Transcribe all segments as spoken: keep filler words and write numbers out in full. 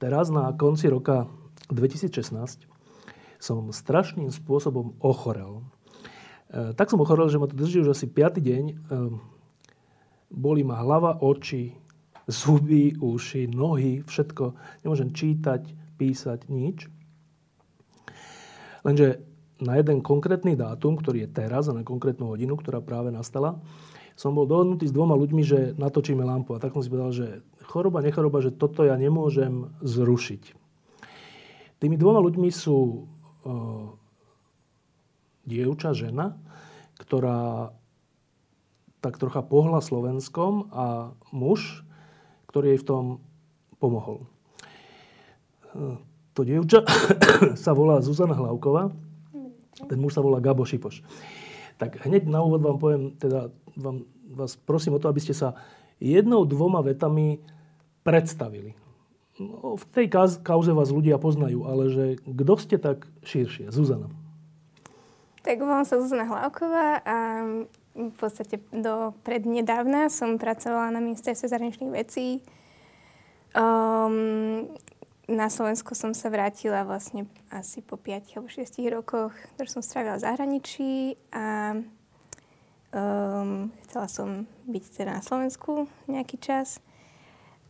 Teraz na konci roka dvetisícšestnásť som strašným spôsobom ochorel. E, tak som ochorel, že ma to drží už asi piaty deň. E, boli ma hlava, oči, zuby, uši, nohy, všetko. Nemôžem čítať, písať, nič. Lenže na jeden konkrétny dátum, ktorý je teraz a na konkrétnu hodinu, ktorá práve nastala, som bol dohodnutý s dvoma ľuďmi, že natočíme lampu. A tak som si povedal, že choroba, nechoroba, že toto ja nemôžem zrušiť. Tými dvoma ľuďmi sú e, dievča, žena, ktorá tak trocha pohla Slovenskom, a muž, ktorý jej v tom pomohol. E, to dievča sa volá Zuzana Hlavková, ten muž sa volá Gabo Šipoš. Tak hneď na úvod vám poviem, teda vám, vás prosím o to, aby ste sa jednou, dvoma vetami predstavili. No, v tej kauze vás ľudia poznajú, ale že kto ste tak širšie? Zuzana. Tak volám sa Zuzana Hlavková a v podstate do prednedávna som pracovala na ministerstve zahraničných vecí. Um, na Slovensku som sa vrátila vlastne asi po piatich alebo šiestich rokoch, ktoré som strávila v zahraničí, a Um, chcela som byť teda na Slovensku nejaký čas,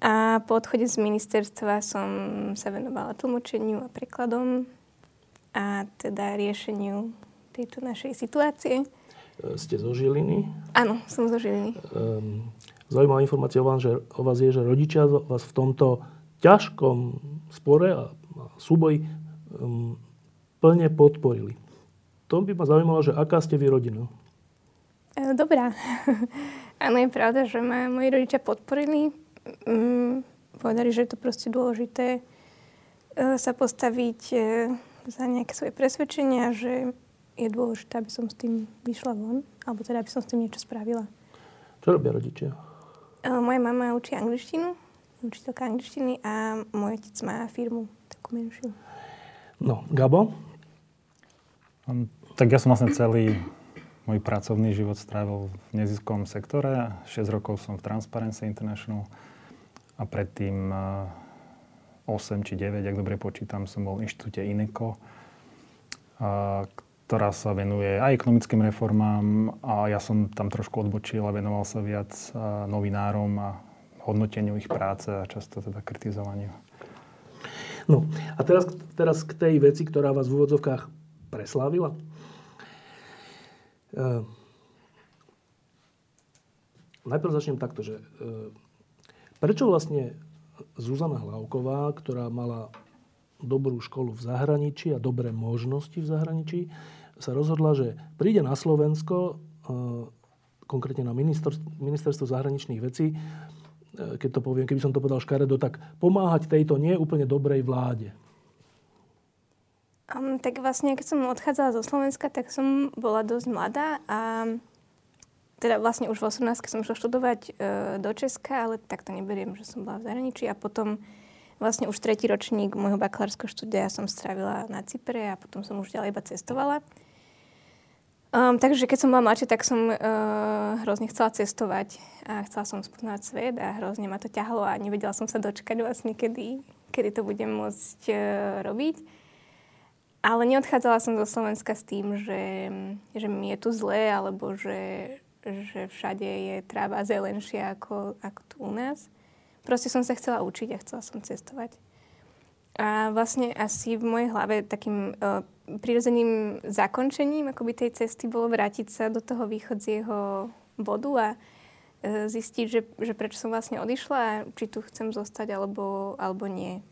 a po odchode z ministerstva som sa venovala tlmočeniu a prekladom a teda riešeniu tejto našej situácie. Ste zo Žiliny? Áno, som zo Žiliny. Um, zaujímavá informácia o vás, že, o vás je, že rodičia vás v tomto ťažkom spore a, a súboji um, plne podporili. To by ma zaujímalo, že aká ste vy rodina? Dobrá. Áno, je pravda, že ma moji rodičia podporili. Mm, povedali, že je to proste dôležité e, sa postaviť e, za nejaké svoje presvedčenia, že je dôležité, aby som s tým vyšla von, alebo teda, aby som s tým niečo spravila. Čo robia rodičia? E, moja mama učí angličtinu, učiteľka angličtiny, a môj otec má firmu, takú menšiu. No, Gabo? Um, tak ja som vlastne celý môj pracovný život strávil v neziskovom sektore. šesť rokov som v Transparency International a predtým osem či deväť, ak dobre počítam, som bol v inštitúte Ineko, ktorá sa venuje aj ekonomickým reformám, a ja som tam trošku odbočil a venoval sa viac novinárom a hodnoteniu ich práce a často teda kritizovaniu. No a teraz, teraz k tej veci, ktorá vás v úvodzovkách preslávila. Uh, najprv začnem takto, že uh, prečo vlastne Zuzana Hlavková, ktorá mala dobrú školu v zahraničí a dobré možnosti v zahraničí, sa rozhodla, že príde na Slovensko, uh, konkrétne na ministerstvo zahraničných vecí, uh, keď to poviem, keby som to povedal škaredo, tak pomáhať tejto nie úplne dobrej vláde? Um, tak vlastne, keď som odchádzala zo Slovenska, tak som bola dosť mladá, a teda vlastne už v osemnástke som šla študovať e, do Česka, ale tak to neberiem, že som bola v zahraničí, a potom vlastne už tretí ročník môjho bakalárskeho štúdia som strávila na Cypre a potom som už ďalej iba cestovala. Um, takže keď som bola mladšia, tak som e, hrozne chcela cestovať a chcela som spoznávať svet a hrozne ma to ťahalo a nevedela som sa dočkať vlastne, kedy, kedy to budem môcť e, robiť. Ale neodchádzala som zo Slovenska s tým, že, že mi je tu zlé, alebo že, že všade je tráva zelenšia ako, ako tu u nás. Proste som sa chcela učiť a chcela som cestovať. A vlastne asi v mojej hlave takým e, prirodzeným zakončením akoby tej cesty bolo vrátiť sa do toho východzieho bodu a e, zistiť, že, že prečo som vlastne odišla a či tu chcem zostať alebo, alebo nie.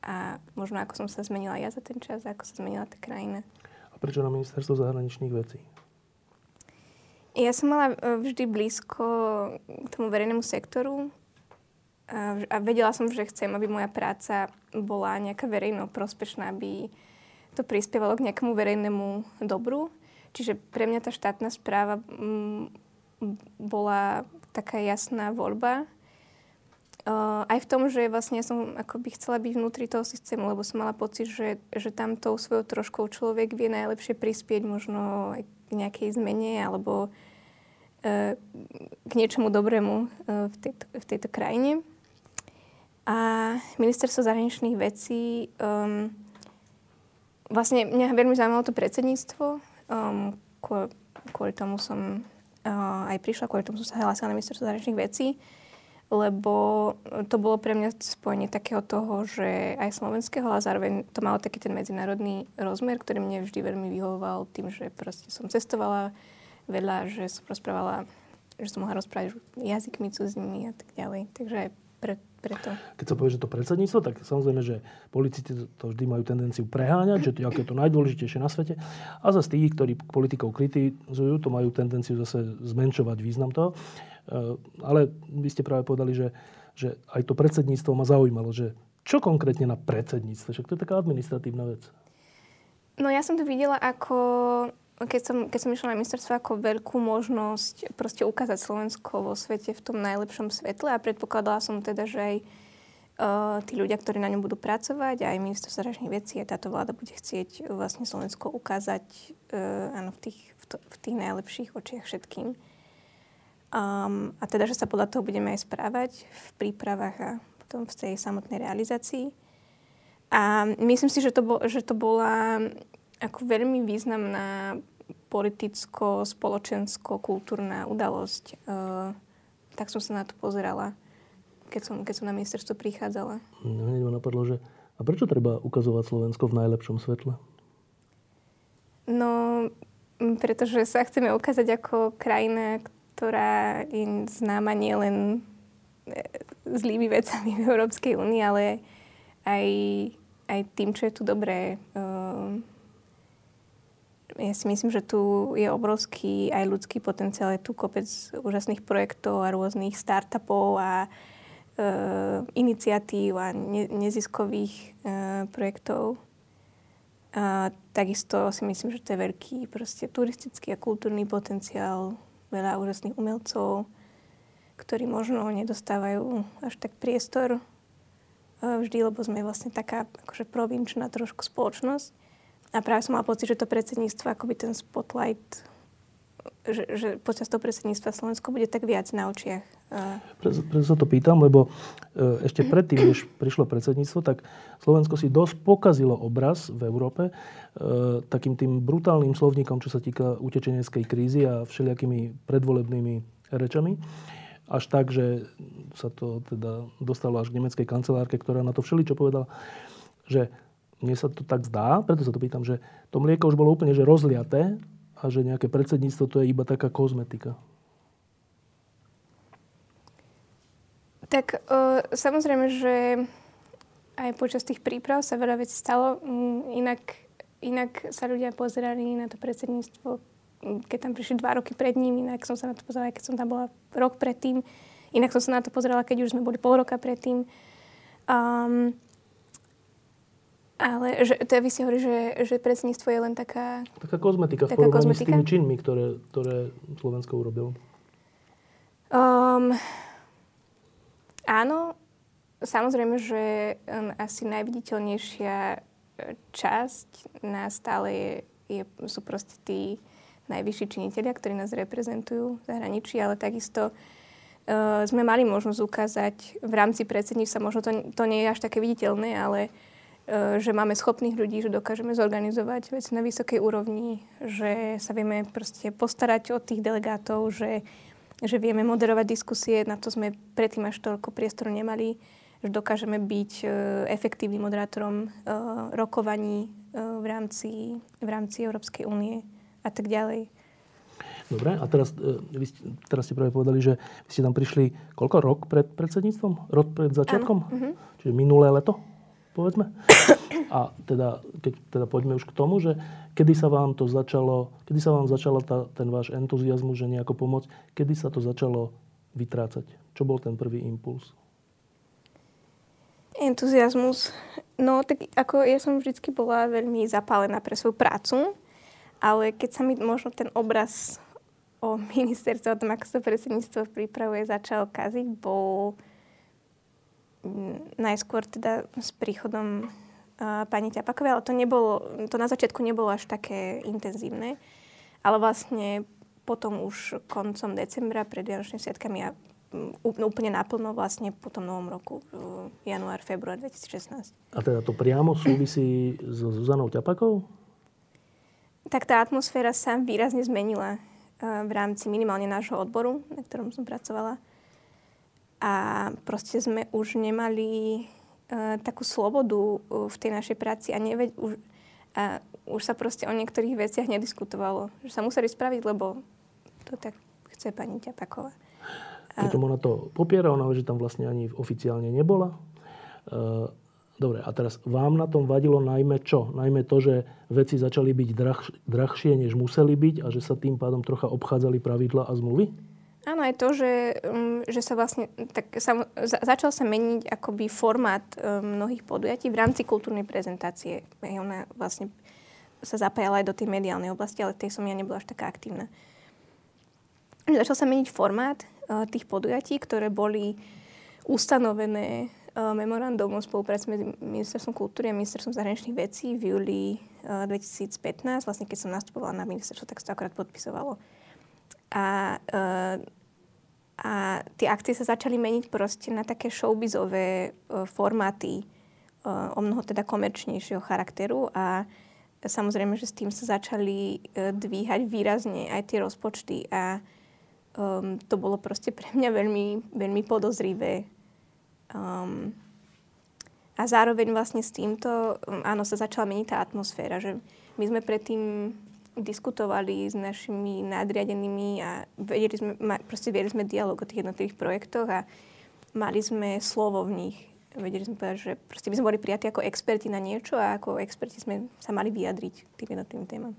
A možno ako som sa zmenila ja za ten čas, ako sa zmenila tá krajina. A prečo na ministerstvo zahraničných vecí? Ja som mala vždy blízko k tomu verejnému sektoru. A vedela som, že chcem, aby moja práca bola nejaká verejnoprospešná, aby to prispievalo k nejakému verejnému dobru. Čiže pre mňa tá štátna správa bola taká jasná voľba. Uh, aj v tom, že vlastne ja som akoby chcela byť vnútri toho systému, lebo som mala pocit, že, že tam tou svojou troškou človek vie najlepšie prispieť možno aj k nejakej zmene alebo uh, k niečomu dobrému uh, v, tejto, v tejto krajine. A ministerstvo zahraničných vecí, um, vlastne mňa veľmi zaujímalo to predsedníctvo, um, kvôli, kvôli tomu som uh, aj prišla, kvôli tomu som sa hlásila na ministerstvo zahraničných vecí, lebo to bolo pre mňa spojenie takého toho, že aj slovenského, a zároveň to malo taký ten medzinárodný rozmer, ktorý mne vždy veľmi vyhovoval tým, že proste som cestovala veľa, že som rozprávala, že som mohla rozprávať jazykmi cudzími a tak ďalej. Takže pre, preto. Keď sa povie, že to predsedníctvo, tak samozrejme, že politici to vždy majú tendenciu preháňať, že to je to najdôležitejšie na svete. A zase tí, ktorí politikov kritizujú, to majú tendenciu zase zmenšovať význam toho. Ale vy ste práve povedali, že, že aj to predsedníctvo ma zaujímalo, že čo konkrétne na predsedníctve? Však to je taká administratívna vec. No ja som to videla ako, keď som, keď som išla na ministerstvo, ako veľkú možnosť proste ukázať Slovensko vo svete v tom najlepšom svetle a predpokladala som teda, že aj uh, tí ľudia, ktorí na ňom budú pracovať, aj ministerstvo zahraničných vecí, aj táto vláda bude chcieť vlastne Slovensko ukázať uh, áno, v tých, v, to, v tých najlepších očiach všetkým. Um, a teda, že sa podľa toho budeme aj správať v prípravách a potom v tej samotnej realizácii. A myslím si, že to, bo, že to bola ako veľmi významná politicko, spoločensko, kultúrna udalosť. Uh, tak som sa na to pozerala, keď som, keď som na ministerstvo prichádzala. No, hneď ma napadlo, že a prečo treba ukazovať Slovensko v najlepšom svetle? No, pretože sa chceme ukázať ako krajina, ktorá je známa nielen zlými vecami v Európskej únii, ale aj, aj tým, čo je tu dobré. Ja si myslím, že tu je obrovský aj ľudský potenciál. Je tu kopec úžasných projektov a rôznych startupov a e, iniciatív a ne, neziskových e, projektov. A takisto si myslím, že to je veľký proste turistický a kultúrny potenciál. Veľa úžasných umelcov, ktorí možno nedostávajú až tak priestor vždy, lebo sme vlastne taká akože provinčná trošku spoločnosť. A práve som mala pocit, že to predsedníctvo, akoby ten spotlight, že, že počas toho predsedníctva Slovensko bude tak viac na očiach. Preto, preto sa to pýtam, lebo ešte predtým, než prišlo predsedníctvo, tak Slovensko si dosť pokazilo obraz v Európe e, takým tým brutálnym slovníkom, čo sa týka utečeneckej krízy a všelijakými predvolebnými rečami. Až tak, že sa to teda dostalo až k nemeckej kancelárke, ktorá na to všeličo povedala, že mne sa to tak zdá, preto sa to pýtam, že to mlieko už bolo úplne že rozliaté a že nejaké predsedníctvo to je iba taká kozmetika. Tak uh, samozrejme, že aj počas tých príprav sa veľa vecí stalo. Inak, inak sa ľudia pozerali na to predsedníctvo, keď tam prišli dva roky pred ním. Inak som sa na to pozerala, keď som tam bola rok predtým. Inak som sa na to pozerala, keď už sme boli pol roka predtým. Um, ale že, to je, vy si hovorí, že, že predsedníctvo je len taká... Taká kozmetika v porovnaní s tými činmi, ktoré, ktoré Slovensko urobilo. Um... Áno, samozrejme, že um, asi najviditeľnejšia časť nás stále je, je, sú proste tí najvyšší činitelia, ktorí nás reprezentujú v zahraničí, ale takisto uh, sme mali možnosť ukázať v rámci predsedníctva, možno to, to nie je až také viditeľné, ale uh, že máme schopných ľudí, že dokážeme zorganizovať veci na vysokej úrovni, že sa vieme proste postarať o tých delegátov, že že vieme moderovať diskusie, na to sme predtým až toľko priestoru nemali, že dokážeme byť e, efektívnym moderátorom e, rokovaní e, v rámci, v rámci Európskej únie a tak ďalej. Dobre, a teraz, e, vy ste, teraz ste práve povedali, že vy ste tam prišli koľko? Rok pred predsedníctvom? Rok pred začiatkom? Áno. Čiže minulé leto, povedzme. A teda, keď teda poďme už k tomu, že kedy sa vám to začalo, kedy sa vám začala tá, ten váš entuziasmus, že nejako pomôcť, kedy sa to začalo vytrácať? Čo bol ten prvý impuls? Entuziasmus. No, tak ako ja som vždycky bola veľmi zapálená pre svoju prácu, ale keď sa mi možno ten obraz o ministerstve, o tom, ako sa predsedníctvo pripravuje, začal kaziť, bol najskôr teda s príchodom uh, pani Čapakovej, ale to nebolo, to na začiatku nebolo až také intenzívne, ale vlastne potom už koncom decembra pred Vianočnými sviatkami ja úplne naplno vlastne po tom novom roku, január, február dvetisícšestnásť. A teda to priamo súvisí s Zuzanou Čapakovou? Tak tá atmosféra sa výrazne zmenila v rámci minimálne nášho odboru, na ktorom som pracovala. A proste sme už nemali takú slobodu v tej našej práci a, neved- už, a už sa proste o niektorých veciach nediskutovalo. Že sa museli spraviť, lebo to tak chce pani Čapaková. Potom ona to popiera, ona že tam vlastne ani oficiálne nebola. E, dobre, a teraz vám na tom vadilo najmä čo? Najmä to, že veci začali byť drah, drahšie, než museli byť a že sa tým pádom trocha obchádzali pravidlá a zmluvy? Áno, aj to, že, že sa vlastne tak sa, začal sa meniť akoby formát mnohých podujatí v rámci kultúrnej prezentácie. Ona vlastne sa zapájala aj do tej mediálnej oblasti, ale v tej som ja nebola až taká aktívna. Začal sa meniť formát tých podujatí, ktoré boli ustanovené uh, memorandum o spolupráci medzi ministerstvom kultúry a ministerstvom zahraničných vecí v júli uh, dvetisícpätnásť. Vlastne, keď som nastupovala na ministerstvo, tak sa to akorát podpisovalo. A, uh, a tie akcie sa začali meniť proste na také showbizové uh, formáty, uh, o mnoho teda komerčnejšieho charakteru a samozrejme, že s tým sa začali uh, dvíhať výrazne aj tie rozpočty a Um, to bolo proste pre mňa veľmi, veľmi podozrivé. Um, a zároveň vlastne s týmto, um, áno, sa začala meniť tá atmosféra, že my sme predtým diskutovali s našimi nadriadenými a vedeli sme, ma, proste vedeli sme dialóg o tých jednotlivých projektoch a mali sme slovo v nich. Vedeli sme povedať, že proste by sme boli prijatí ako experti na niečo a ako experti sme sa mali vyjadriť k tým jednotlivým témam.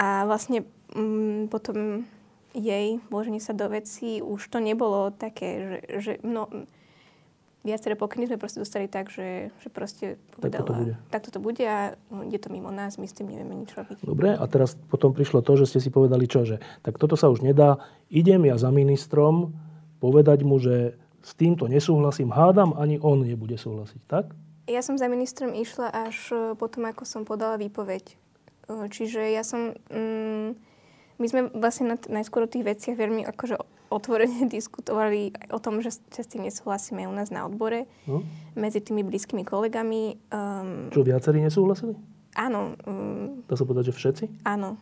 A vlastne um, potom jej vloženie sa do vecí, už to nebolo také, že, že no, viaceré pokyny sme proste dostali tak, že, že proste povedala, takto to bude a je to mimo nás, my s tým nevieme nič robiť. Dobre, a teraz potom prišlo to, že ste si povedali čo, že tak toto sa už nedá, idem ja za ministrom povedať mu, že s týmto nesúhlasím, hádam, ani on nebude súhlasiť, tak? Ja som za ministrom išla až potom, ako som podala výpoveď. Čiže ja som... Mm, My sme vlastne najskôr o tých veciach veľmi akože otvorene diskutovali o tom, že s tým nesúhlasíme u nás na odbore, no. Medzi tými blízkymi kolegami. Um, Čo, viacerí nesúhlasili? Áno. Um, Dá sa povedať, že všetci? Áno.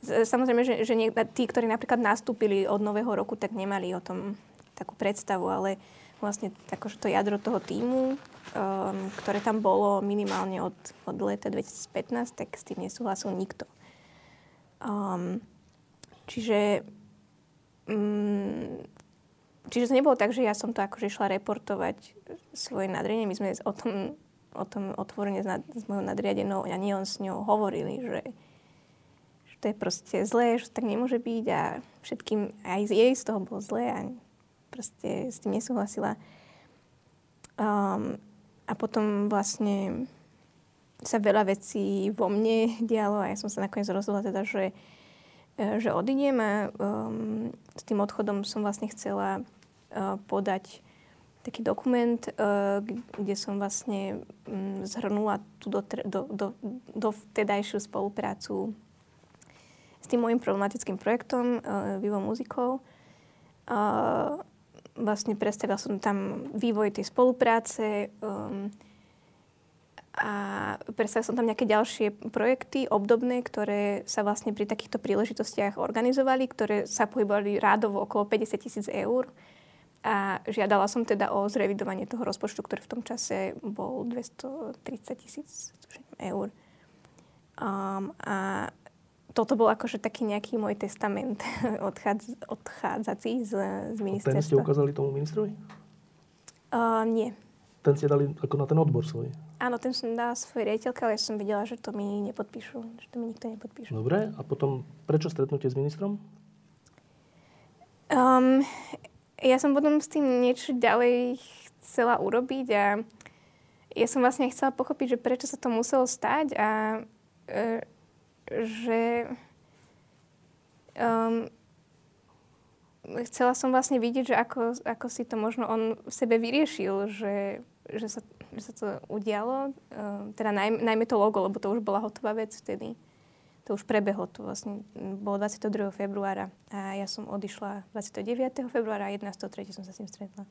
Samozrejme, že, že nie, tí, ktorí napríklad nastúpili od nového roku, tak nemali o tom takú predstavu, ale vlastne takože to jadro toho tímu, um, ktoré tam bolo minimálne od, od leta dvetisícpätnásť, tak s tým nesúhlasil nikto. Um, čiže, um, čiže to nebolo tak, že ja som to akože išla reportovať svoje nadriadenie. My sme o tom, o tom otvorene s, nad, s mojou nadriadenou a nie len s ňou hovorili, že, že to je proste zlé, že tak nemôže byť a všetkým aj z jej z toho bolo zlé a proste s tým nesúhlasila. Um, a potom vlastne sa veľa vecí vo mne dialo a ja som sa nakoniec rozhodla teda, že, že odídem a um, s tým odchodom som vlastne chcela uh, podať taký dokument, uh, kde som vlastne um, zhrnula tú do, do, do, do vtedajšiu spoluprácu s tým môjim problematickým projektom uh, Vivo Muzikou. Uh, vlastne predstavila som tam vývoj tej spolupráce, um, a predstavila som tam nejaké ďalšie projekty obdobné, ktoré sa vlastne pri takýchto príležitostiach organizovali, ktoré sa pohybovali rádovo okolo päťdesiat tisíc eur. A žiadala som teda o zrevidovanie toho rozpočtu, ktorý v tom čase bol dvestotridsať tisíc eur. Um, a toto bol akože taký nejaký môj testament odchádz- odchádzací z, z ministerstva. Ten ste ukázali tomu ministrovi? Uh, nie. Ten ste dali ako na ten odbor svoj? Áno, ten som dala svojej riaditeľke, ale ja som vedela, že to mi nepodpíšu. Že to mi nikto nepodpíše. Dobre, a potom prečo stretnutie s ministrom? Um, ja som potom s tým niečo ďalej chcela urobiť a ja som vlastne chcela pochopiť, že prečo sa to muselo stať a e, že um, chcela som vlastne vidieť, že ako, ako si to možno on v sebe vyriešil, že, že, sa, že sa to udialo. E, teda najmä, najmä to logo, lebo to už bola hotová vec vtedy. To už prebehlo. To vlastne bolo dvadsiateho druhého februára a ja som odišla dvadsiateho deviateho februára a jedenásteho tretieho som sa s ním stretla.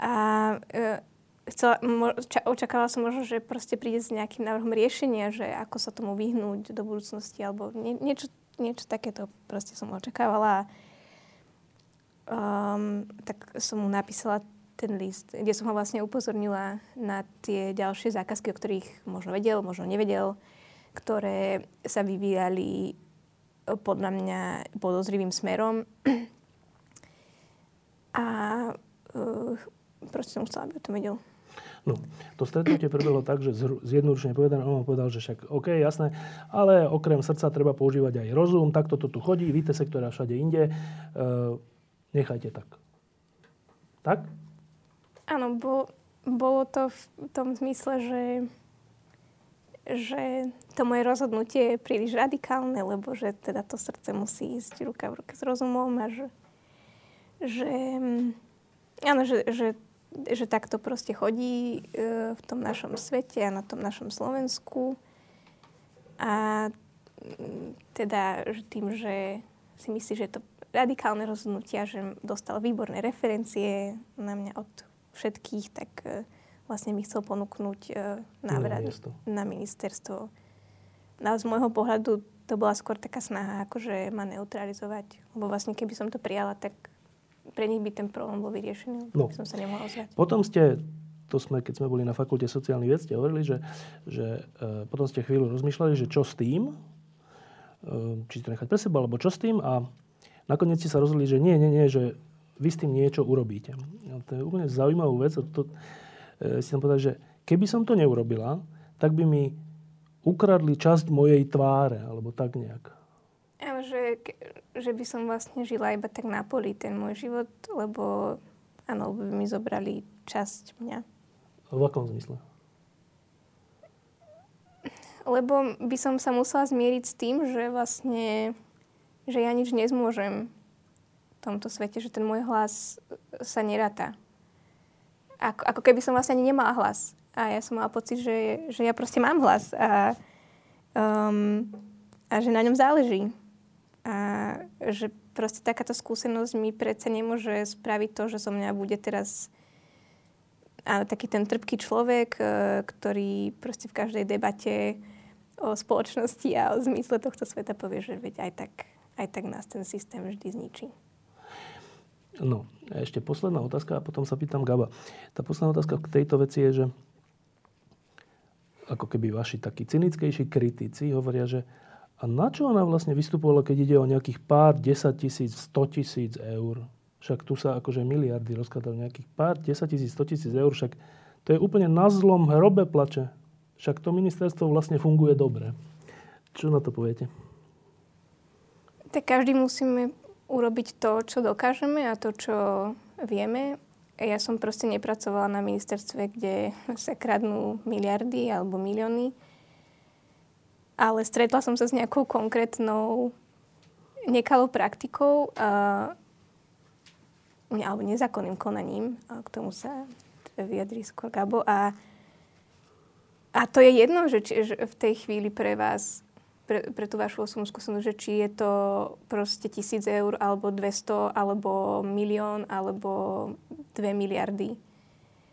A e, Chcela, mo, ča, očakávala som možno, že proste príde s nejakým návrhom riešenia, že ako sa tomu vyhnúť do budúcnosti, alebo nie, niečo, niečo takéto proste som očakávala. Um, tak som mu napísala ten list, kde som ho vlastne upozornila na tie ďalšie zákazky, o ktorých možno vedel, možno nevedel, ktoré sa vyvíjali podľa mňa podozrivým smerom. A uh, proste som chcela, aby o tom vedel. No, to stretnutie prebehlo tak, že zjednodušene povedané, on povedal, že však OK, jasné, ale okrem srdca treba používať aj rozum, takto to tu chodí, víte sektora všade inde, e, nechajte tak. Tak? Áno, bol, bolo to v tom zmysle, že, že to moje rozhodnutie je príliš radikálne, lebo že teda to srdce musí ísť ruka v ruke s rozumom a že, že áno, že, že že tak to proste chodí e, v tom našom svete a na tom našom Slovensku. A teda že tým, že si myslí, že je to radikálne rozhodnutia, že dostal výborné referencie na mňa od všetkých, tak e, vlastne mi chcel ponúknuť e, návrat na, na ministerstvo. Ale z môjho pohľadu to bola skôr taká snaha, akože ma neutralizovať. Lebo vlastne keby som to prijala, tak pre nich by ten problém bol vyriešený, no. Som sa nemohla ozvať. Potom ste, to sme, keď sme boli na fakulte sociálnych vied, ste hovorili, že, že e, potom ste chvíľu rozmýšľali, že čo s tým, e, či to nechať pre seba, alebo čo s tým a nakoniec ste sa rozhodli, že nie, nie, nie, že vy s tým niečo urobíte. No, to je úplne zaujímavú vec. To, e, si tam povedal, že keby som to neurobila, tak by mi ukradli časť mojej tváre, alebo tak nejak. Áno, že, že by som vlastne žila iba tak na poli ten môj život, lebo áno, by mi zobrali časť mňa. V akom zmysle? Lebo by som sa musela zmieriť s tým, že vlastne, že ja nič nezmôžem v tomto svete, že ten môj hlas sa neráta. Ako, ako keby som vlastne ani nemala hlas. A ja som mala pocit, že, že ja proste mám hlas. A, um, a že na ňom záleží. A že proste takáto skúsenosť mi predsa nemôže spraviť to, že zo mňa bude teraz áno, taký ten trpký človek, ktorý proste v každej debate o spoločnosti a o zmysle tohto sveta povie, že veď aj tak, aj tak nás ten systém vždy zničí. No, a ešte posledná otázka a potom sa pýtam Gaba. Tá posledná otázka k tejto veci je, že ako keby vaši takí cynickejší kritici hovoria, že a na čo ona vlastne vystupovala, keď ide o nejakých pár desaťtisíc, stotisíc eur? Však tu sa akože miliardy rozkladajú, nejakých pár desaťtisíc, stotisíc eur, však to je úplne na zlom hrobe plače. Však to ministerstvo vlastne funguje dobre. Čo na to poviete? Tak každý musíme urobiť to, čo dokážeme a to, čo vieme. Ja som proste nepracovala na ministerstve, kde sa kradnú miliardy alebo milióny. Ale stretla som sa s nejakou konkrétnou nekalou praktikou uh, alebo nezákonným konaním. A k tomu sa vyjadrí skôr Gabo. A, a to je jedno, že, či, že v tej chvíli pre vás, pre, pre tú vašu osobnú skúsenosť, že či je to proste tisíc eur, alebo dvesto, alebo milión, alebo dve miliardy.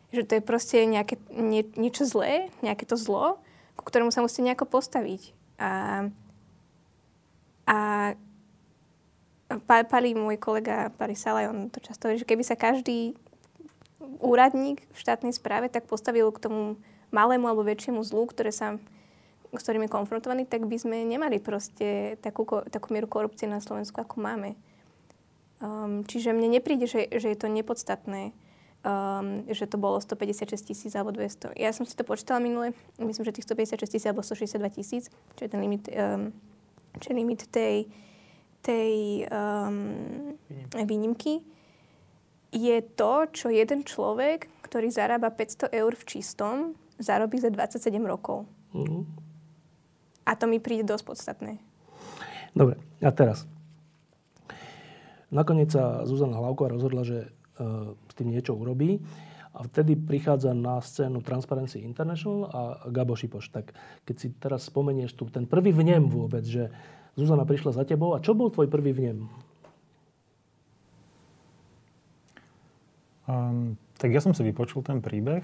Že to je proste nejaké, nie, niečo zlé, nejaké to zlo, ku ktorému sa musíte nejako postaviť. A, a Pali, môj kolega Pali Salaj, on to často hovorí, že keby sa každý úradník v štátnej správe tak postavil k tomu malému alebo väčšiemu zlu, ktoré sa, s ktorým je konfrontovaný, tak by sme nemali proste takú, takú mieru korupcie na Slovensku, ako máme. Um, čiže mne nepríde, že, že je to nepodstatné. Um, že to bolo stopäťdesiatšesť tisíc alebo dvesto. Ja som si to počítala minule, myslím, že tých stopäťdesiatšesť tisíc alebo stošesťdesiatdva tisíc, čo je ten limit, um, čo je limit tej, tej um, výnimky. je to, čo jeden človek, ktorý zarába päťsto eur v čistom, zarobí za dvadsaťsedem rokov. Mm. A to mi príde dosť podstatné. Dobre, a teraz. Nakoniec sa Zuzana Hlavková rozhodla, že e, s tým niečo urobí. A vtedy prichádza na scénu Transparency International a Gabo Šipoš. Tak keď si teraz spomenieš tu ten prvý vnem vôbec, že Zuzana prišla za tebou. A čo bol tvoj prvý vnem? Um, tak ja som si vypočul ten príbeh.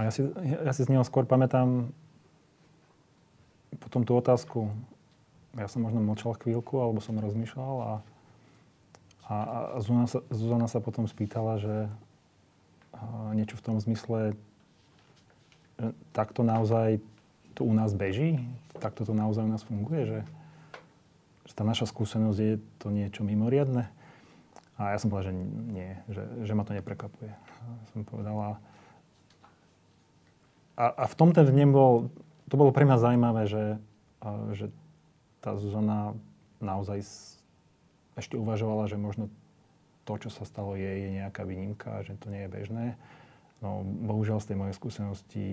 A ja si, ja si z neho skôr pamätám potom tú otázku. Ja som možno mlčal chvíľku, alebo som rozmýšľal. A, a, a Zuzana, sa, Zuzana sa potom spýtala, že niečo v tom zmysle, takto naozaj to u nás beží, takto to naozaj u nás funguje, že, že tá naša skúsenosť je to niečo mimoriadne. A ja som povedal, že nie, že, že ma to neprekvapuje. Som povedala. A, a v tom ten vnem bol, to bolo pre mňa zaujímavé, že, že tá Zuzana naozaj ešte uvažovala, že možno to, čo sa stalo, je, je nejaká výnimka, že to nie je bežné. No, bohužiaľ, z tej mojej skúsenosti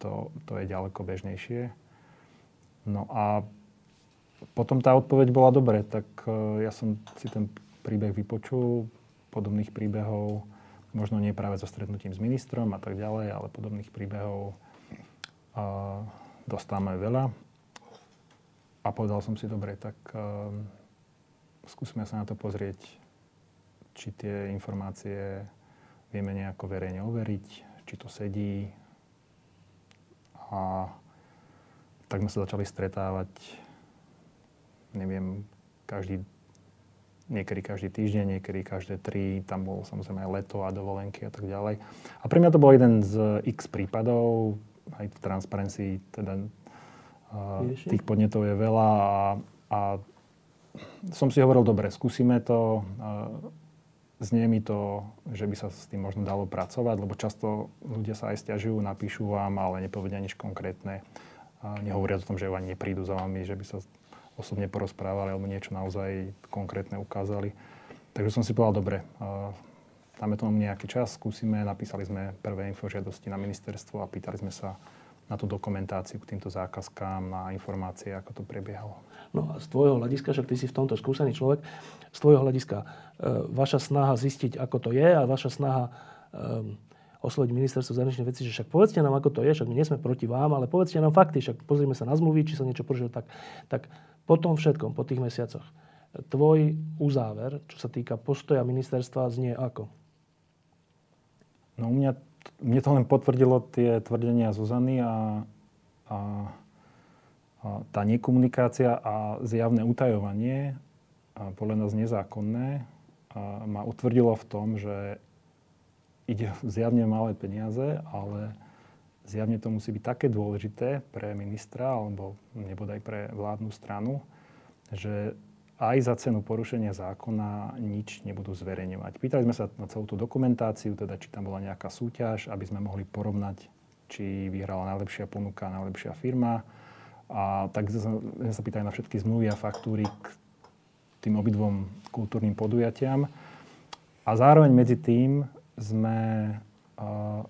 to, to je ďaleko bežnejšie. No a potom tá odpoveď bola dobre, tak ja som si ten príbeh vypočul, podobných príbehov, možno nie práve so stretnutím s ministrom a tak ďalej, ale podobných príbehov uh, dostávame veľa. A povedal som si, dobre, tak uh, skúsme sa na to pozrieť, či tie informácie vieme nejako verejne overiť, či to sedí. A tak sme sa začali stretávať, neviem, každý, niekedy každý týždeň, niekedy každé tri, tam bolo samozrejme aj leto a dovolenky a tak ďalej. A pre mňa to bol jeden z x prípadov, aj v Transparency, teda uh, tých podnetov je veľa a, a som si hovoril, dobre, skúsime to, uh, znie mi to, že by sa s tým možno dalo pracovať, lebo často ľudia sa aj stiažujú, napíšu vám, ale nepovedia nič konkrétne. Nehovoria o tom, že ani neprídu za vami, že by sa osobne porozprávali alebo niečo naozaj konkrétne ukázali. Takže som si povedal, dobre, dáme tomu nejaký čas, skúsime, napísali sme prvé infožiadosti na ministerstvo a pýtali sme sa na tú dokumentáciu k týmto zákazkám, na informácie, ako to prebiehalo. No a z tvojho hľadiska, však ty si v tomto skúsený človek, z tvojho hľadiska, e, vaša snaha zistiť, ako to je a vaša snaha e, osloviť ministerstvo zahraničných vecí, že však povedzte nám, ako to je, však my nie sme proti vám, ale povedzte nám fakty, však pozrime sa na zmluvy, či sa niečo porušilo tak. Tak po tom všetkom, po tých mesiacoch, tvoj uzáver, čo sa týka postoja ministerstva, znie ako? No u mňa, mne to len potvrdilo tie tvrdenia Zuzany a... a... tá nekomunikácia a zjavné utajovanie, a podľa nás nezákonné, a ma utvrdilo v tom, že ide zjavne malé peniaze, ale zjavne to musí byť také dôležité pre ministra alebo nebodaj pre vládnu stranu, že aj za cenu porušenia zákona nič nebudú zverejňovať. Pýtali sme sa na celú tú dokumentáciu, teda či tam bola nejaká súťaž, aby sme mohli porovnať, či vyhrala najlepšia ponuka, najlepšia firma. A tak sme sa pýtali na všetky zmluvy a faktúry k tým obidvom kultúrnym podujatiam. A zároveň medzi tým sme uh,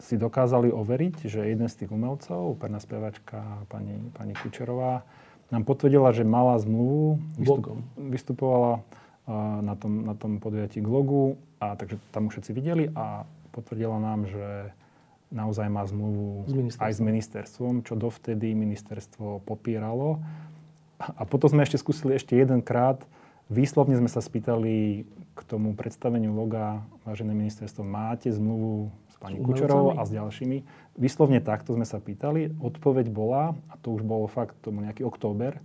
si dokázali overiť, že jeden z tých umelcov, operná spevačka pani, pani Kučerová, nám potvrdila, že mala zmluvu, vystup, vystupovala uh, na tom, na tom podujatí Glogu, a takže tam už všetci videli a potvrdila nám, že naozaj má zmluvu aj s ministerstvom, čo dovtedy ministerstvo popíralo. A potom sme ešte skúsili ešte jedenkrát. Výslovne sme sa spýtali k tomu predstaveniu loga, vážené ministerstvo, máte zmluvu s pani Kučerovou a s ďalšími? Výslovne takto sme sa pýtali. Odpoveď bola, a to už bolo fakt, to bol nejaký október,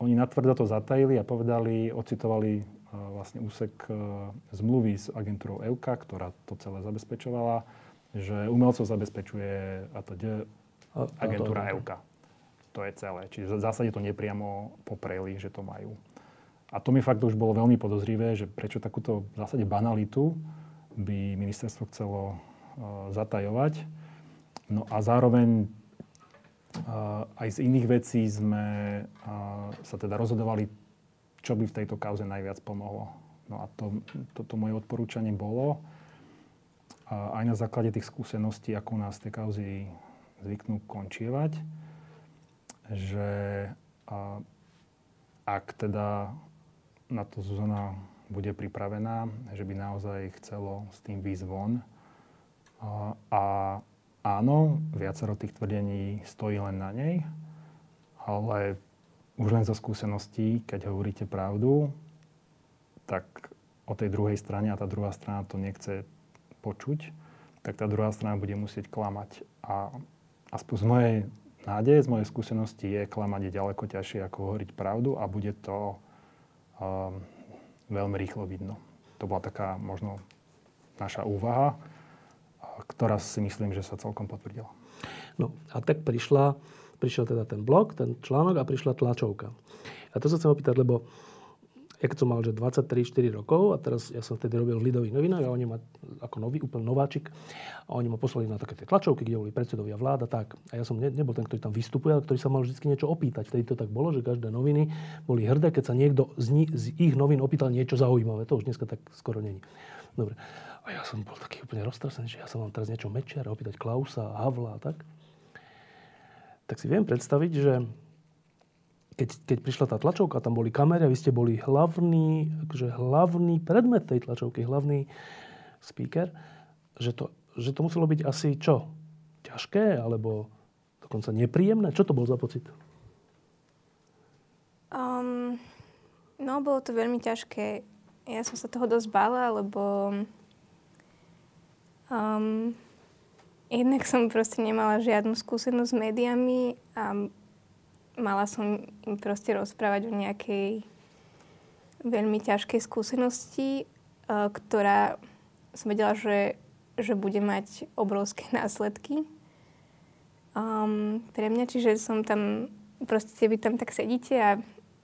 oni natvrdo to zatajili a povedali, ocitovali vlastne úsek zmluvy s agentúrou EUKA, ktorá to celé zabezpečovala, že umelcov zabezpečuje atď. Agentúra EUKA. To je celé. Čiže v zásade to nepriamo popreli, že to majú. A to mi fakt už bolo veľmi podozrivé, že prečo takúto v zásade banalitu by ministerstvo chcelo uh, zatajovať. No a zároveň uh, aj z iných vecí sme uh, sa teda rozhodovali, čo by v tejto kauze najviac pomohlo. No a to, toto moje odporúčanie bolo a aj na základe tých skúseností, ako nás tie kauzy zvyknú končievať, že a, ak teda na to Zuzana bude pripravená, že by naozaj chcelo s tým výjsť von. A, a áno, viacero tých tvrdení stojí len na nej, ale už len zo skúseností, keď hovoríte pravdu, tak o tej druhej strane a tá druhá strana to nechce počuť, tak tá druhá strana bude musieť klamať. A aspoň z mojej nádeje, z mojej skúsenosti je, klamať je ďaleko ťažšie ako hovoriť pravdu a bude to um, veľmi rýchlo vidno. To bola taká možno naša úvaha, ktorá si myslím, že sa celkom potvrdila. No a tak prišla prišiel teda ten blog, ten článok a prišla tlačovka. A to sa chcem opýtať, lebo ja keď som mal že dvadsaťtri štyri rokov a teraz ja som vtedy robil v Lidových novinách a oni ma, ako nový, úplne nováčik, a oni ma poslali na také tie tlačovky, kde boli predsedovia vláda, tak. A ja som ne, nebol ten, ktorý tam vystupuje, ale ktorý sa mal vždycky niečo opýtať. Vtedy to tak bolo, že každé noviny boli hrdé, keď sa niekto z, ni, z ich novín opýtal niečo zaujímavé. To už dneska tak skoro není. Dobre. A ja som bol taký úplne roztrasený, že ja sa mám teraz niečo mečiar a opýtať Klausa, Havla a tak. Tak si viem predstaviť, že keď, keď prišla tá tlačovka, tam boli kamery a vy ste boli hlavný, akože hlavný predmet tej tlačovky, hlavný speaker, že to, že to muselo byť asi čo? Ťažké alebo dokonca nepríjemné? Čo to bol za pocit? Um, no, bolo to veľmi ťažké. Ja som sa toho dosť bála, lebo um, jednak som proste nemala žiadnu skúsenosť s médiami a mala som im proste rozprávať o nejakej veľmi ťažkej skúsenosti, ktorá som vedela, že, že bude mať obrovské následky um, pre mňa. Čiže som tam, proste vy tam tak sedíte a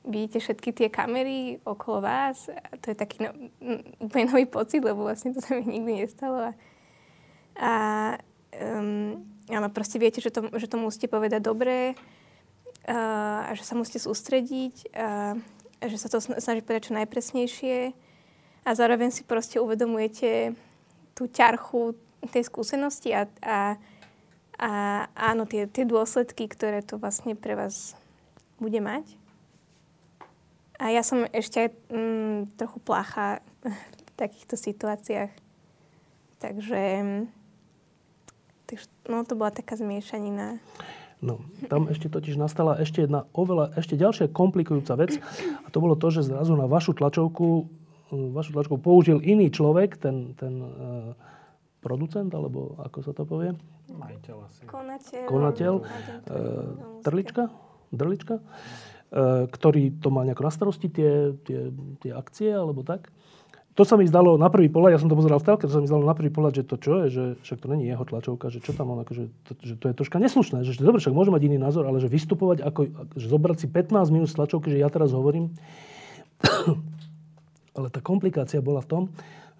vidíte všetky tie kamery okolo vás a to je taký no, úplne nový pocit, lebo vlastne to sa mi nikdy nestalo. A, a Um, ale proste viete, že to, že to musíte povedať dobre uh, a že sa musíte sústrediť uh, a že sa to snaží povedať čo najpresnejšie a zároveň si proste uvedomujete tú ťarchu tej skúsenosti a, a, a áno, tie, tie dôsledky, ktoré to vlastne pre vás bude mať. A ja som ešte aj mm, trochu plácha v takýchto situáciách. Takže... No, to bola taká zmiešanina. No, tam ešte totiž nastala ešte jedna oveľa, ešte ďalšia komplikujúca vec a to bolo to, že zrazu na vašu tlačovku, vašu tlačovku použil iný človek, ten, ten uh, producent, alebo ako sa to povie? Majiteľ asi. Konateľ. Konateľ. Uh, trlička? Drlička? Uh, ktorý to mal nejako na starosti, tie, tie, tie akcie, alebo tak. To sa mi zdalo na prvý pohľad, ja som to pozeral v telke, to sa mi zdalo na prvý pohľad, že to čo je, že však to není jeho tlačovka, že čo tam on, akože, to, že to je troška neslušné, že dobre, však môže mať iný názor, ale že vystupovať, ako, že zobrať si pätnásť minút tlačovky, že ja teraz hovorím. Ale tá komplikácia bola v tom,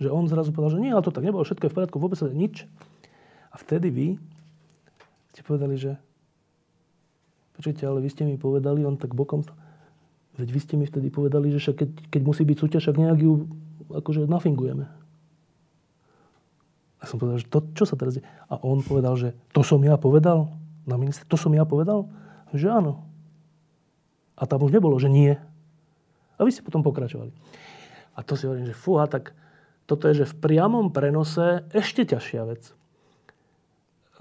že on zrazu povedal, že nie, ale to tak nebolo, všetko je v poriadku, vôbec sa nič. A vtedy vy ste povedali, že počujte, ale vy ste mi povedali, on tak bokom, veď vy ste mi vtedy povedali, že však keď, keď musí byť súťaž, ak nejak ju akože nafingujeme. A som povedal, že to, čo sa teraz deje? A on povedal, že to som ja povedal na minister, to som ja povedal? Že áno. A tam už nebolo, že nie. A vy ste potom pokračovali. A to si hovorím, že fúha, tak toto je, že v priamom prenose ešte ťažšia vec.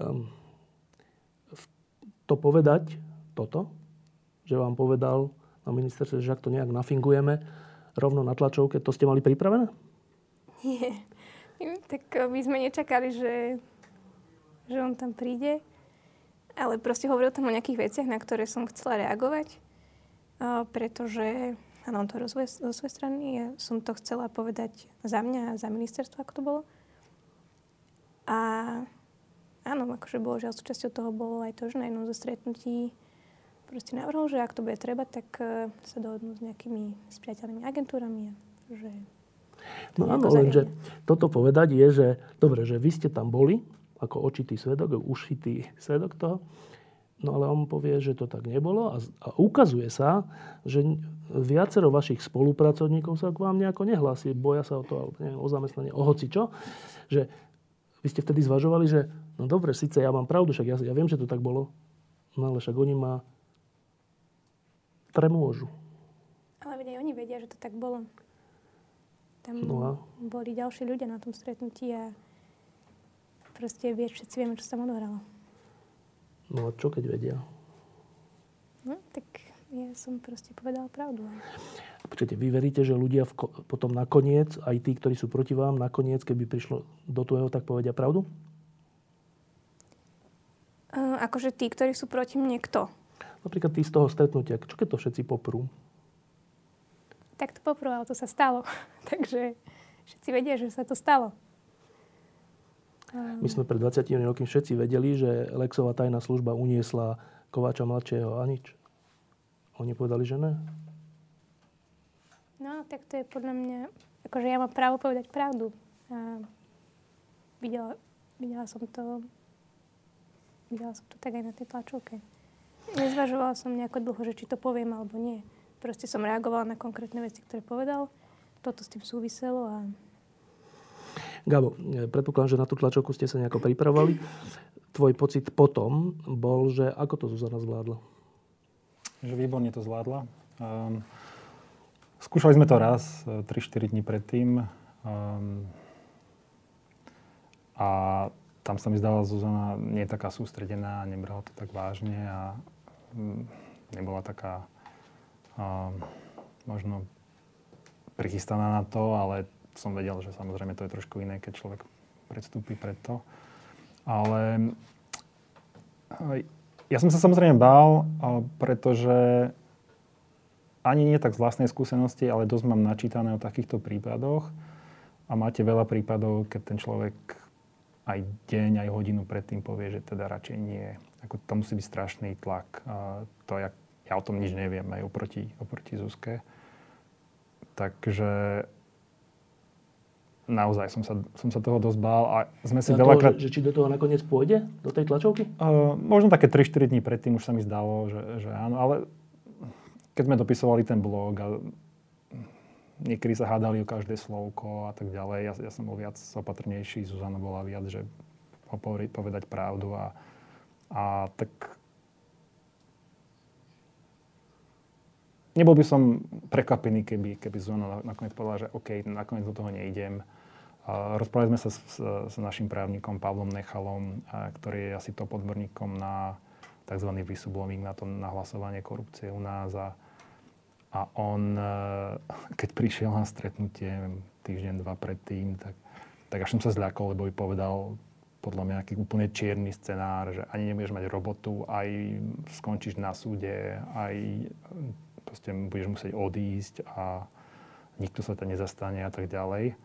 Um, to povedať, toto, že vám povedal na ministerstve, že ak to nejak nafingujeme, rovno na tlačovke, to ste mali pripravené? Nie. Tak my sme nečakali, že, že on tam príde. Ale proste hovoril tam o nejakých veciach, na ktoré som chcela reagovať. Pretože, áno, on to rozvoj zo svojej strany. Ja som to chcela povedať za mňa a za ministerstvo, ako to bolo. A áno, akože bolo, že súčasťou toho bolo aj to, že na jednom zo stretnutí proste navrhol, že ak to bude treba, tak uh, sa dohodnú s nejakými spriateľnými agentúrami. Že no áno, lenže toto povedať je, že dobre, že vy ste tam boli, ako očitý svedok, ušitý svedok toho, No ale on povie, že to tak nebolo a, a ukazuje sa, že viacero vašich spolupracovníkov sa k vám nejako nehlási, boja sa o to, alebo neviem, o zamestnanie, o hocičo. Že vy ste vtedy zvažovali, že no dobre, síce ja mám pravdu, však ja, ja viem, že to tak bolo, no ale však oni ma tremôžu. Ale vedia, oni vedia, že to tak bolo. Tam no a... boli ďalší ľudia na tom stretnutí a proste všetci vieme, čo sa tam odohralo. No a čo keď vedia? No, tak ja som proste povedala pravdu. Počkajte, vy veríte, že ľudia ko- potom nakoniec, aj tí, ktorí sú proti vám, nakoniec, keby prišlo do toho, tak povedia pravdu? Uh, akože tí, ktorí sú proti mne, kto? Napríklad tí z toho stretnutia. Čo keď to všetci poprú? Tak to poprú, ale to sa stalo. Takže všetci vedia, že sa to stalo. My sme pred dvadsiatimi rokmi všetci vedeli, že Lexová tajná služba uniesla Kováča mladšieho a nič. Oni povedali, že ne. No, tak to je podľa mňa... Akože ja mám právo povedať pravdu. A videla, videla som to... Videla som to tak aj na tej tlačovke. Nezvažovala som nejako dlho, že či to poviem alebo nie. Proste som reagovala na konkrétne veci, ktoré povedal. Toto s tým súviselo a... Gabo, predpokladám, že na tú tlačovku ste sa nejako pripravovali. Tvoj pocit potom bol, že ako to Zuzana zvládla? Že výborne to zvládla. Um, skúšali sme to raz, tri štyri dní predtým. Um, a tam sa mi zdala, Zuzana nie je taká sústredená, nebrala to tak vážne a um, nebola taká um, možno prichystaná na to, ale som vedel, že samozrejme to je trošku iné, keď človek predstúpi pred to. Ale ja som sa samozrejme bál, pretože ani nie tak z vlastnej skúsenosti, ale dosť mám načítané o takýchto prípadoch. A máte veľa prípadov, keď ten človek aj deň, aj hodinu predtým povie, že teda radšej nie. Ako to musí byť strašný tlak. To ja, ja o tom nič neviem, aj oproti, oproti Zuzke. Takže... Naozaj som sa, som sa toho dosť bál a sme si veľakrát... Že, že či do toho nakoniec pôjde? Do tej tlačovky? Uh, možno také tri štyri dní predtým už sa mi zdalo, že, že áno, ale keď sme dopisovali ten blog a niekedy sa hádali o každé slovko a tak ďalej, ja, ja som bol viac opatrnejší, Zuzana bola viac, že povedať pravdu a, a tak... Nebol by som prekvapený, keby, keby Zuzana nakoniec povedala, že OK, nakoniec do toho neidem. Uh, rozprávali sme sa s, s našim právnikom Pavlom Nechalom, uh, ktorý je asi top odborníkom na tzv. Whistleblowing, na to nahlasovanie korupcie u nás. A, a on, uh, keď prišiel na stretnutie týždeň, dva predtým, tak, tak až som sa zľakol, lebo by povedal podľa mňa nejaký úplne čierny scenár, že ani nebudeš mať robotu, aj skončíš na súde, aj... proste budeš musieť odísť a nikto sa tam nezastane a tak ďalej.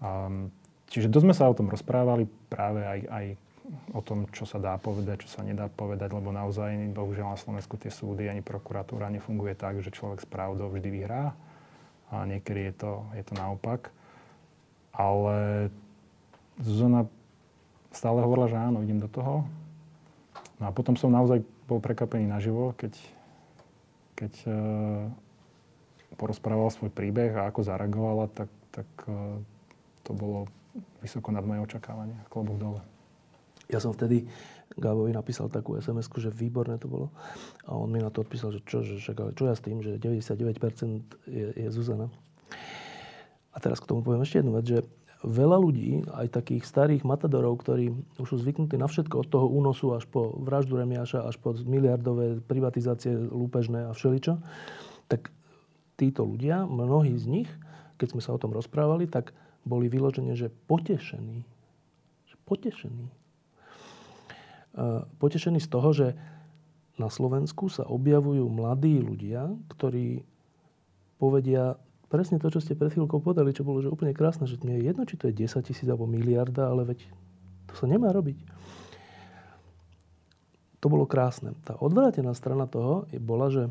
Um, čiže dosť sme sa o tom rozprávali, práve aj, aj o tom, čo sa dá povedať, čo sa nedá povedať, lebo naozaj, bohužiaľ na Slovensku tie súdy ani prokuratúra nefunguje tak, že človek s pravdou vždy vyhrá. A niekedy je to, je to naopak. Ale Zuzana stále hovorila, že áno, idem do toho. No a potom som naozaj bol prekvapený naživo, keď keď uh, porozprával svoj príbeh a ako zareagovala, tak, tak uh, to bolo vysoko nad moje očakávania. Klobúk dole. Ja som vtedy Gábovi napísal takú es em esku, že výborné to bolo. A on mi na to odpísal, že čo, že, čo ja s tým, že deväťdesiatdeväť percent je, je Zuzana. A teraz k tomu poviem ešte jednu vec, že veľa ľudí, aj takých starých matadorov, ktorí už sú zvyknutí na všetko od toho únosu až po vraždu Remiáša, až po miliardové privatizácie lúpežné a všeličo, tak títo ľudia, mnohí z nich, keď sme sa o tom rozprávali, tak boli vyložené, že potešení. Že potešení. Potešení z toho, že na Slovensku sa objavujú mladí ľudia, ktorí povedia... Presne to, čo ste pred chvíľkou podali, čo bolo že úplne krásne, že mne je jedno, či to je desaťtisíc alebo miliarda, ale veď to sa nemá robiť. To bolo krásne. Tá odvrátená strana toho bola, že uh,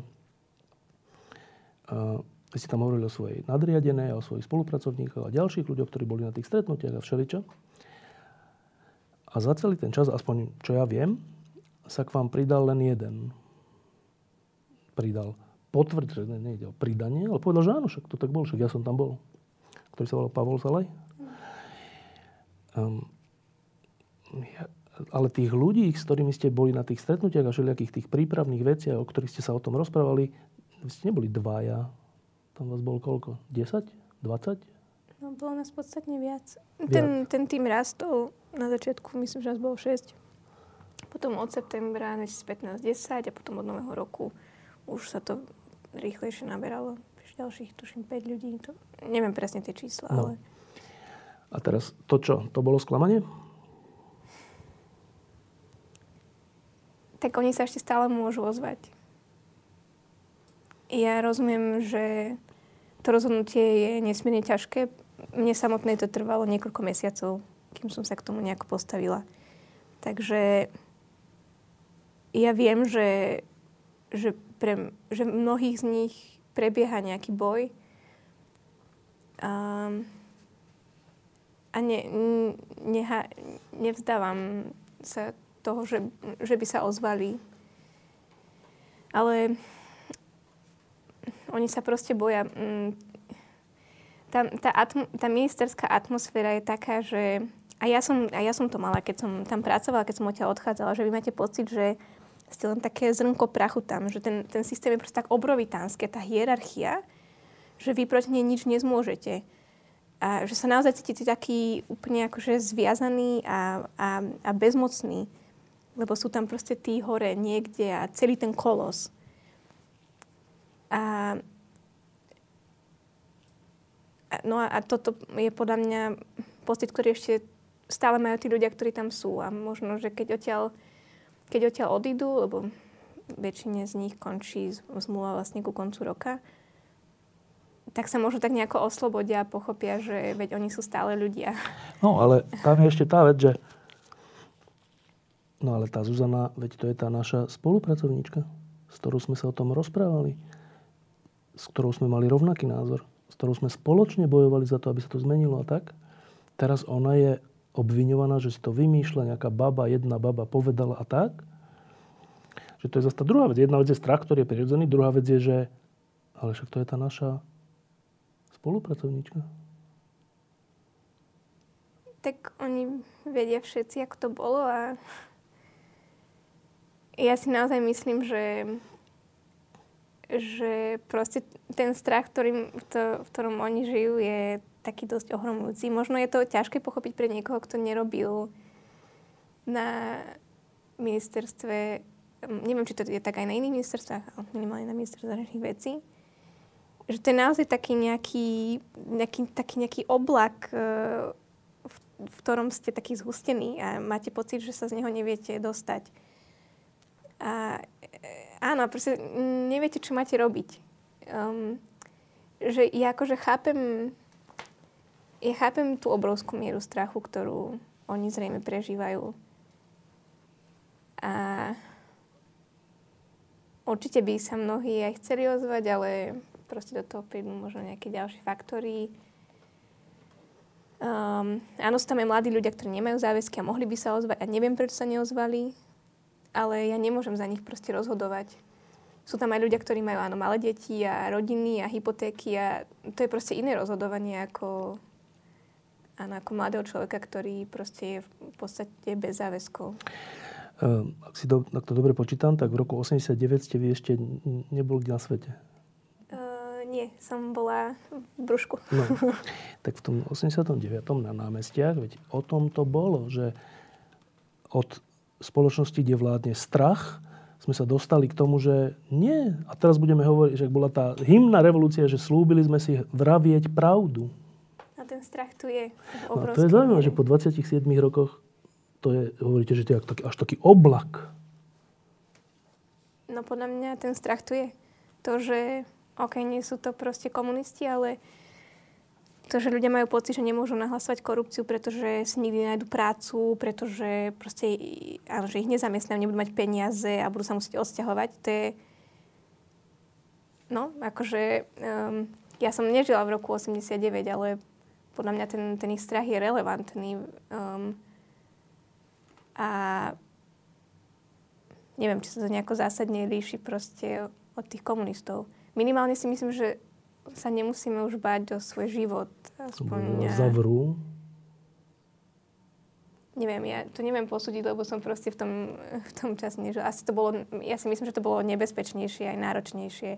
ste tam hovorili o svojej nadriadenej, o svojich spolupracovníkov a ďalších ľuďoch, ktorí boli na tých stretnutiach a všeličo. A za celý ten čas, aspoň čo ja viem, sa k vám pridal len jeden. Pridal. Potvrdil, že nejde o pridanie, ale povedal, že áno, však to tak bol, však ja som tam bol. Ktorý sa volal Pavel Salaj. Um, ja, ale tých ľudí, s ktorými ste boli na tých stretnutiach a všelijakých tých prípravných veciach, o ktorých ste sa o tom rozprávali, ste neboli dvaja. Tam vás bolo koľko? desať? dvadsať? No, bolo nás podstatne viac. viac. Ten, ten tým rastol. Na začiatku myslím, že nás bolo šesť. Potom od septembra dvetisícpätnásť desať a potom od nového roku už sa to rýchlejšie naberalo. Ďalších, tuším, päť ľudí. To, neviem presne tie čísla, no. Ale... A teraz to čo? To bolo sklamanie? Tak oni sa ešte stále môžu ozvať. Ja rozumiem, že to rozhodnutie je nesmierne ťažké. Mne samotnej to trvalo niekoľko mesiacov, kým som sa k tomu nejako postavila. Takže ja viem, že, že, pre, že mnohých z nich prebieha nejaký boj. Um, a ne, neha, nevzdávam sa toho, že, že by sa ozvali. Ale oni sa proste boja. Tá, tá, atm- tá ministerská atmosféra je taká, že... A ja som, a ja som to mala, keď som tam pracovala, keď som odtiaľ odchádzala, že vy máte pocit, že ste len také zrnko prachu tam, že ten, ten systém je proste tak obrovitánsky, tá hierarchia, že vy proti nej nič nezmôžete. A že sa naozaj cítite taký úplne akože zviazaný a, a, a bezmocný, lebo sú tam proste tí hore niekde a celý ten kolos. A, a, no a, a toto je podľa mňa pocit, ktorý ešte stále majú tí ľudia, ktorí tam sú. A možno, že keď odtiaľ Keď odtiaľ odídu, lebo väčšine z nich končí zmluva vlastne ku koncu roka, tak sa možno tak nejako oslobodia a pochopia, že veď oni sú stále ľudia. No, ale tam je ešte tá vec, že... No, ale tá Zuzana, veď to je tá naša spolupracovníčka, s ktorou sme sa o tom rozprávali, s ktorou sme mali rovnaký názor, s ktorou sme spoločne bojovali za to, aby sa to zmenilo a tak. Teraz ona je... obviňovaná, že si to vymýšľa, nejaká baba, jedna baba povedala a tak. Že to je zase tá druhá vec. Jedna vec je strach, ktorý je prirodzený, druhá vec je, že ale však to je tá naša spolupracovníčka. Tak oni vedia všetci, ako to bolo a ja si naozaj myslím, že že proste ten strach, ktorým, v ktorom oni žijú, je taký dosť ohromujúci. Možno je to ťažké pochopiť pre niekoho, kto nerobil na ministerstve, neviem, či to je tak aj na iných ministerstvách, ale minimálne na ministerstve zahraničných vecí, že to je naozaj taký nejaký, nejaký, taký nejaký oblak, v, v ktorom ste taký zhustení a máte pocit, že sa z neho neviete dostať. A áno, proste neviete, čo máte robiť. Um, že ja akože chápem Ja chápem tú obrovskú mieru strachu, ktorú oni zrejme prežívajú. A určite by sa mnohí aj chceli ozvať, ale proste do toho prídu možno nejaké ďalšie faktory. Um, áno, sú tam aj mladí ľudia, ktorí nemajú záväzky a mohli by sa ozvať. A neviem, prečo sa neozvali, ale ja nemôžem za nich proste rozhodovať. Sú tam aj ľudia, ktorí majú áno, malé deti a rodiny a hypotéky a to je proste iné rozhodovanie ako... A ako mladého človeka, ktorý proste je v podstate bez záväzkov. Ak, si do, ak to dobre počítam, tak v roku osemdesiatdeväť ste vy ešte neboli na svete. Uh, nie, som bola v brúšku. No, tak v tom osemdesiatom deviatom na námestiach, veď o tom to bolo, že od spoločnosti, kde vládne strach, sme sa dostali k tomu, že nie. A teraz budeme hovoriť, že bola tá hymna revolúcia, že slúbili sme si vravieť pravdu. Ten strach tu je obrovský. No, to je zaujímavé, že po dvadsiatich siedmich rokoch to je, hovoríte, že to je až taký oblak. No podľa mňa ten strach tu je. To, že okej, nie sú to proste komunisti, ale to, že ľudia majú pocit, že nemôžu nahlasovať korupciu, pretože si nikdy nájdu prácu, pretože proste, ale že ich nezamestnajú, nebudú mať peniaze a budú sa musieť odsťahovať, to je no, akože um, ja som nežila v roku osemdesiatdeväť, ale podľa mňa ten, ten ich strach je relevantný. Um, a neviem, či sa to nejako zásadne líši proste od tých komunistov. Minimálne si myslím, že sa nemusíme už báť o svoj život. Aspoň zavrú. Neviem, ja to neviem posúdiť, lebo som proste v tom, v tom čase nežil. Asi to bolo, ja si myslím, že to bolo nebezpečnejšie aj náročnejšie.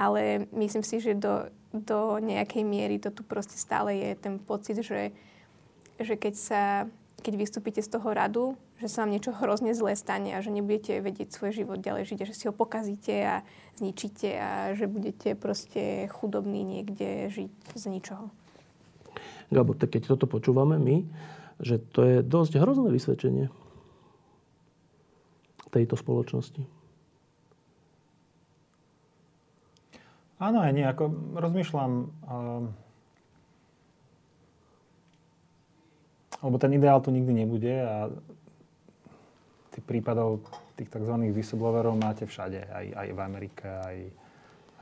Ale myslím si, že do, do nejakej miery to tu proste stále je ten pocit, že, že keď sa, keď vystúpite z toho radu, že sa vám niečo hrozne zlé stane a že nebudete vedieť svoj život ďalej žiť a že si ho pokazíte a zničíte a že budete proste chudobní niekde žiť z ničoho. Gabo, tak keď toto počúvame my, že to je dosť hrozné vysvedčenie tejto spoločnosti. Áno, aj nejako rozmýšľam, lebo ten ideál tu nikdy nebude a tých prípadov tých tzv. Whistleblowerov máte všade, aj, aj v Amerike, aj,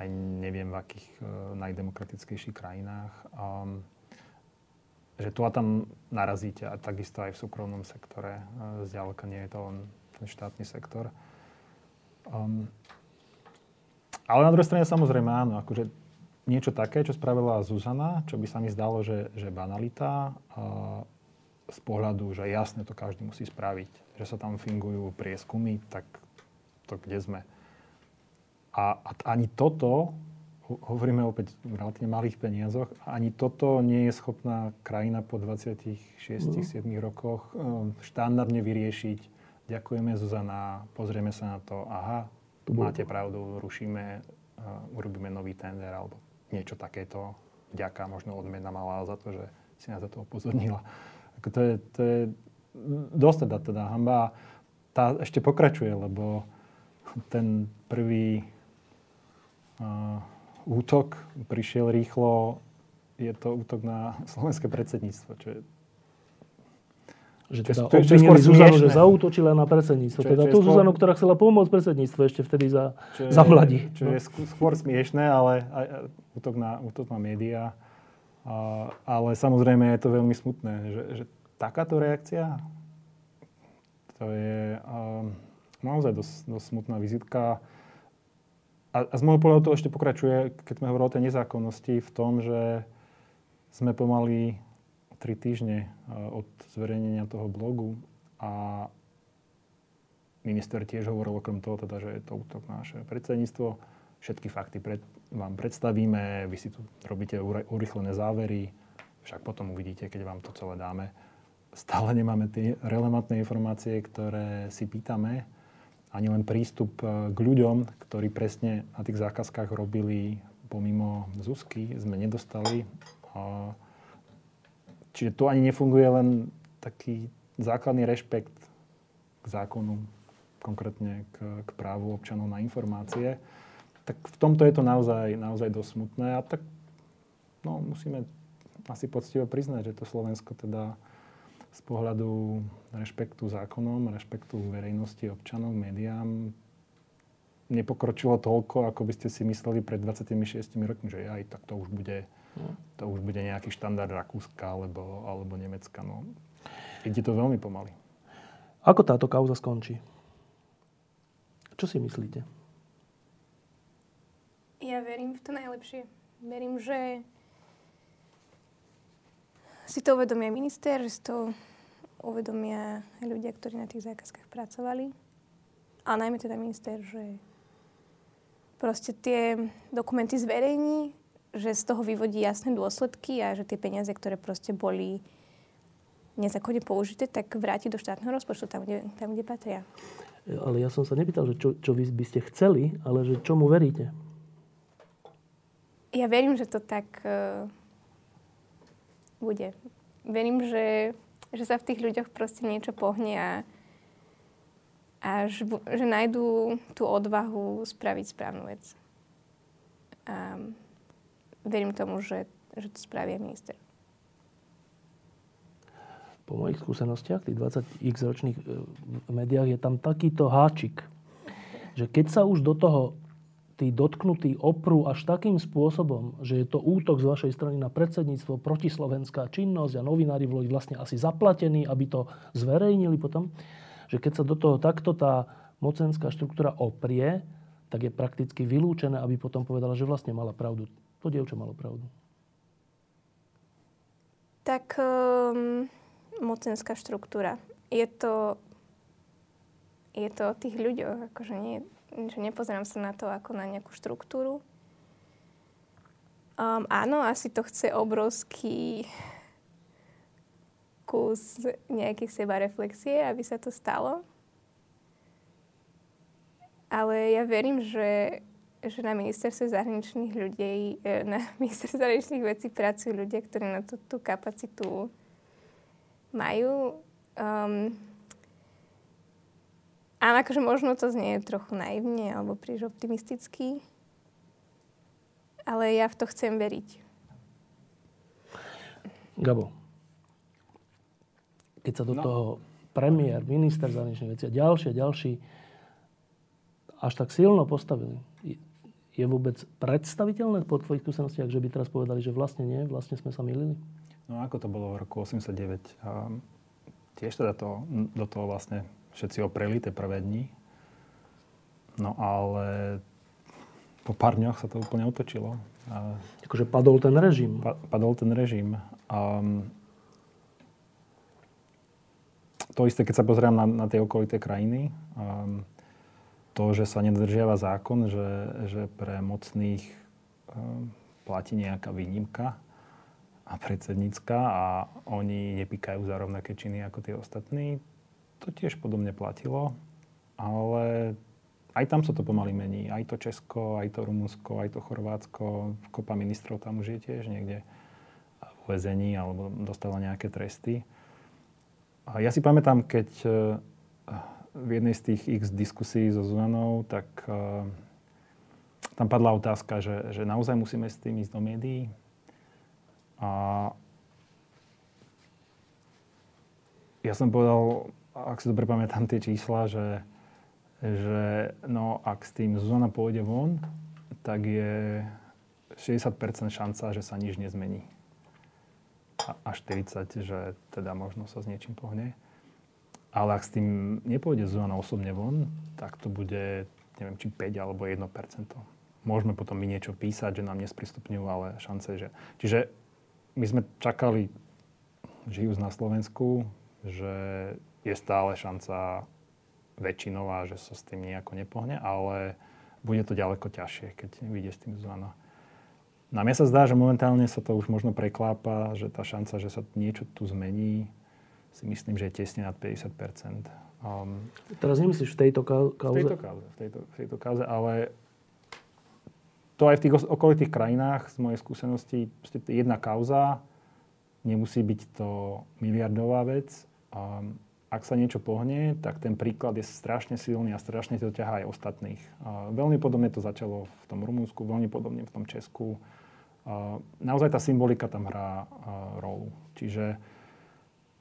aj neviem v akých najdemokratickejších krajinách. Um, že tu a tam narazíte a takisto aj v súkromnom sektore. Zďaleka nie je to len ten štátny sektor. Um, ale na druhej strane samozrejme áno, akože niečo také, čo spravila Zuzana, čo by sa mi zdalo, že, že banalita uh, z pohľadu, že jasne to každý musí spraviť, že sa tam fingujú prieskumy, tak to kde sme. A, a ani toto hovoríme opäť v relatívne malých peniazoch, ani toto nie je schopná krajina po dvadsiatich šiestich, siedmich rokoch štandardne vyriešiť. Ďakujeme Zuzana, pozrieme sa na to, aha, máte pravdu, rušíme, uh, urobíme nový tender alebo niečo takéto. Vďaka, možno odmena malá za to, že si nás za to upozornila. To je, to je dosť teda, teda hanba. Tá ešte pokračuje, lebo ten prvý uh, útok prišiel rýchlo. Je to útok na slovenské predsedníctvo, čo je... Že teda obvinili Zuzanu, že zaútočila na predsedníctvo. Teda tú skôr... Zuzanu, ktorá chcela pomôcť predsedníctvu ešte vtedy za, čo je, za mladí. Čo no. Je skôr smiešné, ale aj, aj, útok, na, útok na médiá. A, ale samozrejme je to veľmi smutné, že, že takáto reakcia, to je a, naozaj dosť, dosť smutná vizitka. A, a z môjho pohľadu to ešte pokračuje, keď sme hovorili o tej nezákonnosti, v tom, že sme pomaly tri týždne od zverejnenia toho blogu a minister tiež hovoril okrem toho, teda, že je to útok na naše predsedníctvo. Všetky fakty pred, vám predstavíme, vy si tu robíte urýchlené závery, však potom uvidíte, keď vám to celé dáme. Stále nemáme tie relevantné informácie, ktoré si pýtame. Ani len prístup k ľuďom, ktorí presne na tých zákazkách robili pomimo Zuzky, sme nedostali. Čiže tu ani nefunguje len taký základný rešpekt k zákonu, konkrétne k, k právu občanov na informácie. Tak v tomto je to naozaj, naozaj dosť smutné. A tak no, musíme asi poctivo priznať, že to Slovensko teda... z pohľadu rešpektu zákonom, rešpektu verejnosti, občanov, médiám nepokročilo toľko, ako by ste si mysleli pred dvadsiatimi šiestimi rokmi, že aj tak to už bude, to už bude nejaký štandard Rakúska alebo, alebo Nemecka. No, ide to veľmi pomaly. Ako táto kauza skončí? Čo si myslíte? Ja verím v to najlepšie. Verím, že si to uvedomia minister, že si to uvedomia ľudia, ktorí na tých zákazkách pracovali. A najmä teda minister, že proste tie dokumenty zverejní, že z toho vyvodí jasné dôsledky a že tie peniaze, ktoré proste boli nezákonne použité, tak vráti do štátneho rozpočtu, tam, kde, tam, kde patria. Ale ja som sa nepýtal, že čo, čo vy by ste chceli, ale že čomu veríte? Ja verím, že to tak... bude. Verím, že, že sa v tých ľuďoch proste niečo pohne a, a že, že nájdú tú odvahu spraviť správnu vec. A verím tomu, že, že to spravia minister. Po mojich skúsenostiach, tých dvadsiatich ročných v médiách je tam takýto háčik, že keď sa už do toho tí dotknutí oprú až takým spôsobom, že je to útok z vašej strany na predsedníctvo, protislovenská činnosť a novinári boli vlastne asi zaplatení, aby to zverejnili potom, že keď sa do toho takto tá mocenská štruktúra oprie, tak je prakticky vylúčené, aby potom povedala, že vlastne mala pravdu. To dievča malo pravdu. Tak um, mocenská štruktúra. Je to, je to o tých ľuďoch. Akože nie, že nepozerám sa na to ako na nejakú štruktúru. Um, áno, asi to chce obrovský kus nejakých sebareflexie, aby sa to stalo. Ale ja verím, že, že na ministerstve zahraničných ľudí, na ministerstve zahraničných vecí pracujú ľudia, ktorí na to, tú kapacitu majú. Um, ale akože možno to znie trochu naivne alebo príliš optimisticky. Ale ja v to chcem veriť. Gabo, keď sa do no. toho premiér, minister zahraničných vecí a ďalšie, ďalší až tak silno postavili. Je vôbec predstaviteľné po tvojich skúsenostiach, že by teraz povedali, že vlastne nie, vlastne sme sa mýlili? No ako to bolo v roku osemdesiatdeväť? A tiež teda to, do toho vlastne všetci opreli tie prvé dni. No ale po pár dňoch sa to úplne otočilo. A akože padol ten režim. Pa, padol ten režim. A to isté, keď sa pozerám na, na tie okolité krajiny, a to, že sa nedržiava zákon, že, že pre mocných e, platí nejaká výnimka a predsednícka a oni nepýkajú za rovnaké činy ako tie ostatní, to tiež podobne platilo. Ale aj tam sa to pomaly mení. Aj to Česko, aj to Rumunsko, aj to Chorvátsko. Kopa ministrov tam už je tiež niekde v väzení alebo dostala nejaké tresty. A ja si pamätám, keď E, v jednej z tých x diskusí so Zuzanou, tak uh, tam padla otázka, že, že naozaj musíme s tým ísť do médií. A ja som povedal, ak si dobre pamätám tie čísla, že, že no, ak s tým Zuzana pôjde von, tak je šesťdesiat percent šanca, že sa nič nezmení. A, a štyridsať percent, že teda možno sa s niečím pohne. Ale ak s tým nepôjde Zuzana osobne von, tak to bude, neviem, či päť alebo jedno percento. Môžeme potom my niečo písať, že nám nesprístupňujú, ale šance, že... Čiže my sme čakali, žijúc na Slovensku, že je stále šanca väčšinová, že sa s tým nejako nepohne, ale bude to ďaleko ťažšie, keď vyjde s tým Zuzana. No a mne sa zdá, že momentálne sa to už možno preklápa, že tá šanca, že sa niečo tu zmení, si myslím, že je tesne nad päťdesiat percent. Um, Teraz nemyslíš v tejto kauze? V tejto kauze, v tejto, v tejto kauze, ale to aj v tých okolitých krajinách, z mojej skúsenosti, jedna kauza, nemusí byť to miliardová vec. Um, ak sa niečo pohne, tak ten príklad je strašne silný a strašne to ťahá aj ostatných. Uh, veľmi podobne to začalo v tom Rumunsku, veľmi podobne v tom Česku. Uh, naozaj tá symbolika tam hrá uh, rolu. Čiže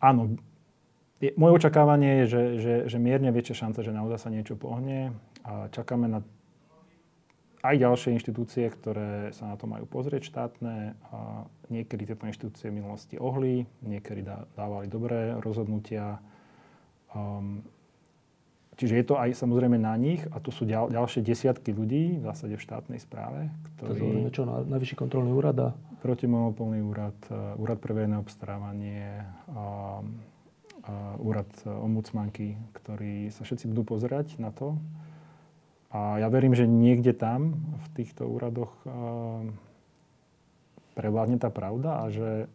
áno, je, moje očakávanie je, že, že, že mierne väčšia šanca, že naozaj sa niečo pohne. A čakáme na aj ďalšie inštitúcie, ktoré sa na to majú pozrieť štátne. A niekedy tieto inštitúcie v minulosti ohli, niekedy dá, dávali dobré rozhodnutia. Um, čiže je to aj samozrejme na nich a to sú ďal, ďalšie desiatky ľudí v zásade v štátnej správe, ktorí... To znamená, najvyšší kontrolný úrad a... Protimonopolný úrad, úrad pre verejné obstarávanie, a, a úrad ombudsmanky, ktorí sa všetci budú pozerať na to. A ja verím, že niekde tam, v týchto úradoch, a, prevládne tá pravda a že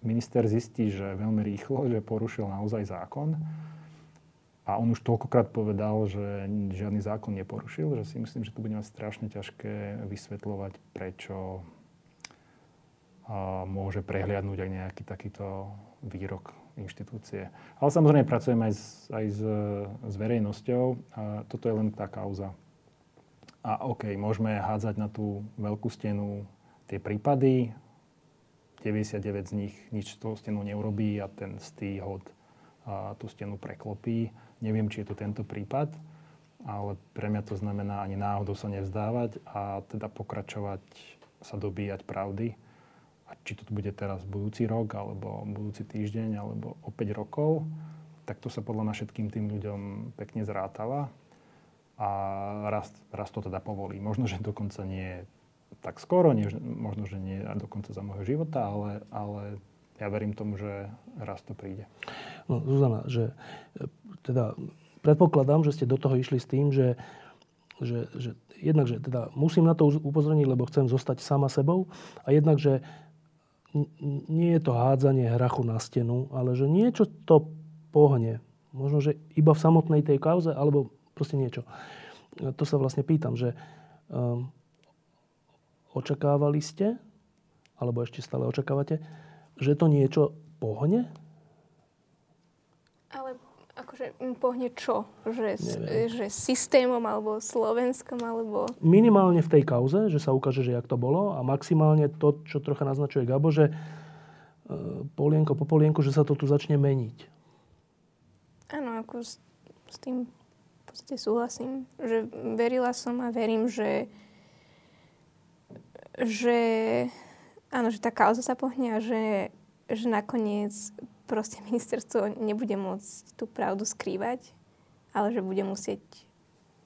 minister zistí, že veľmi rýchlo, že porušil naozaj zákon. A on už toľkokrát povedal, že žiadny zákon neporušil, že si myslím, že tu bude mať strašne ťažké vysvetľovať, prečo a môže prehliadnúť aj nejaký takýto výrok inštitúcie. Ale samozrejme pracujem aj s, aj s, s verejnosťou. A toto je len tá kauza. A OK, môžeme hádzať na tú veľkú stenu tie prípady. deväťdesiatdeväť z nich nič z toho stenu neurobí a ten stýhod a tú stenu preklopí. Neviem, či je to tento prípad, ale pre mňa to znamená ani náhodou sa nevzdávať a teda pokračovať sa dobíjať pravdy. A či to bude teraz budúci rok, alebo budúci týždeň, alebo o päť rokov, tak to sa podľa mňa všetkým tým ľuďom pekne zrátava. a raz, raz to teda povolí. Možno, že dokonca nie tak skoro, nie, možno, že nie dokonca za môjho života, ale, ale ja verím tomu, že raz to príde. No, Zuzana, že teda predpokladám, že ste do toho išli s tým, že, že, že jednak, že teda musím na to upozorniť, lebo chcem zostať sama sebou a jednak, že nie je to hádzanie hrachu na stenu, ale že niečo to pohne. Možno, že iba v samotnej tej kauze, alebo proste niečo. To sa vlastne pýtam, že um, očakávali ste, alebo ešte stále očakávate, že to niečo pohne? Ale akože pohne čo? Že, že systémom, alebo Slovenskom, alebo... Minimálne v tej kauze, že sa ukáže, že jak to bolo a maximálne to, čo trocha naznačuje Gabo, že uh, polienko po polienku, že sa to tu začne meniť. Áno, ako s, s tým v podstate súhlasím, že verila som a verím, že že áno, že tá kauza sa pohne a že, že nakoniec proste ministerstvo nebude môcť tú pravdu skrývať, ale že bude musieť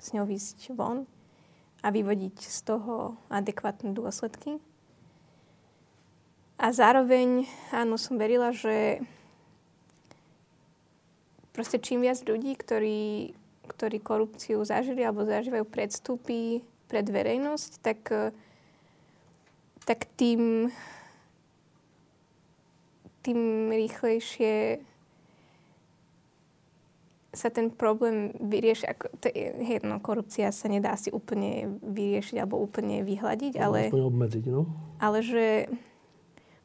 s ňou ísť von a vyvodiť z toho adekvátne dôsledky. A zároveň, áno, som verila, že proste čím viac ľudí, ktorí, ktorí korupciu zažili alebo zažívajú predstupy pred verejnosť, tak tak tým, tým rýchlejšie sa ten problém vyrieši. Ako, to je, hej, no, korupcia sa nedá si úplne vyriešiť alebo úplne vyhľadiť, no, ale, obmedziť, no? Ale že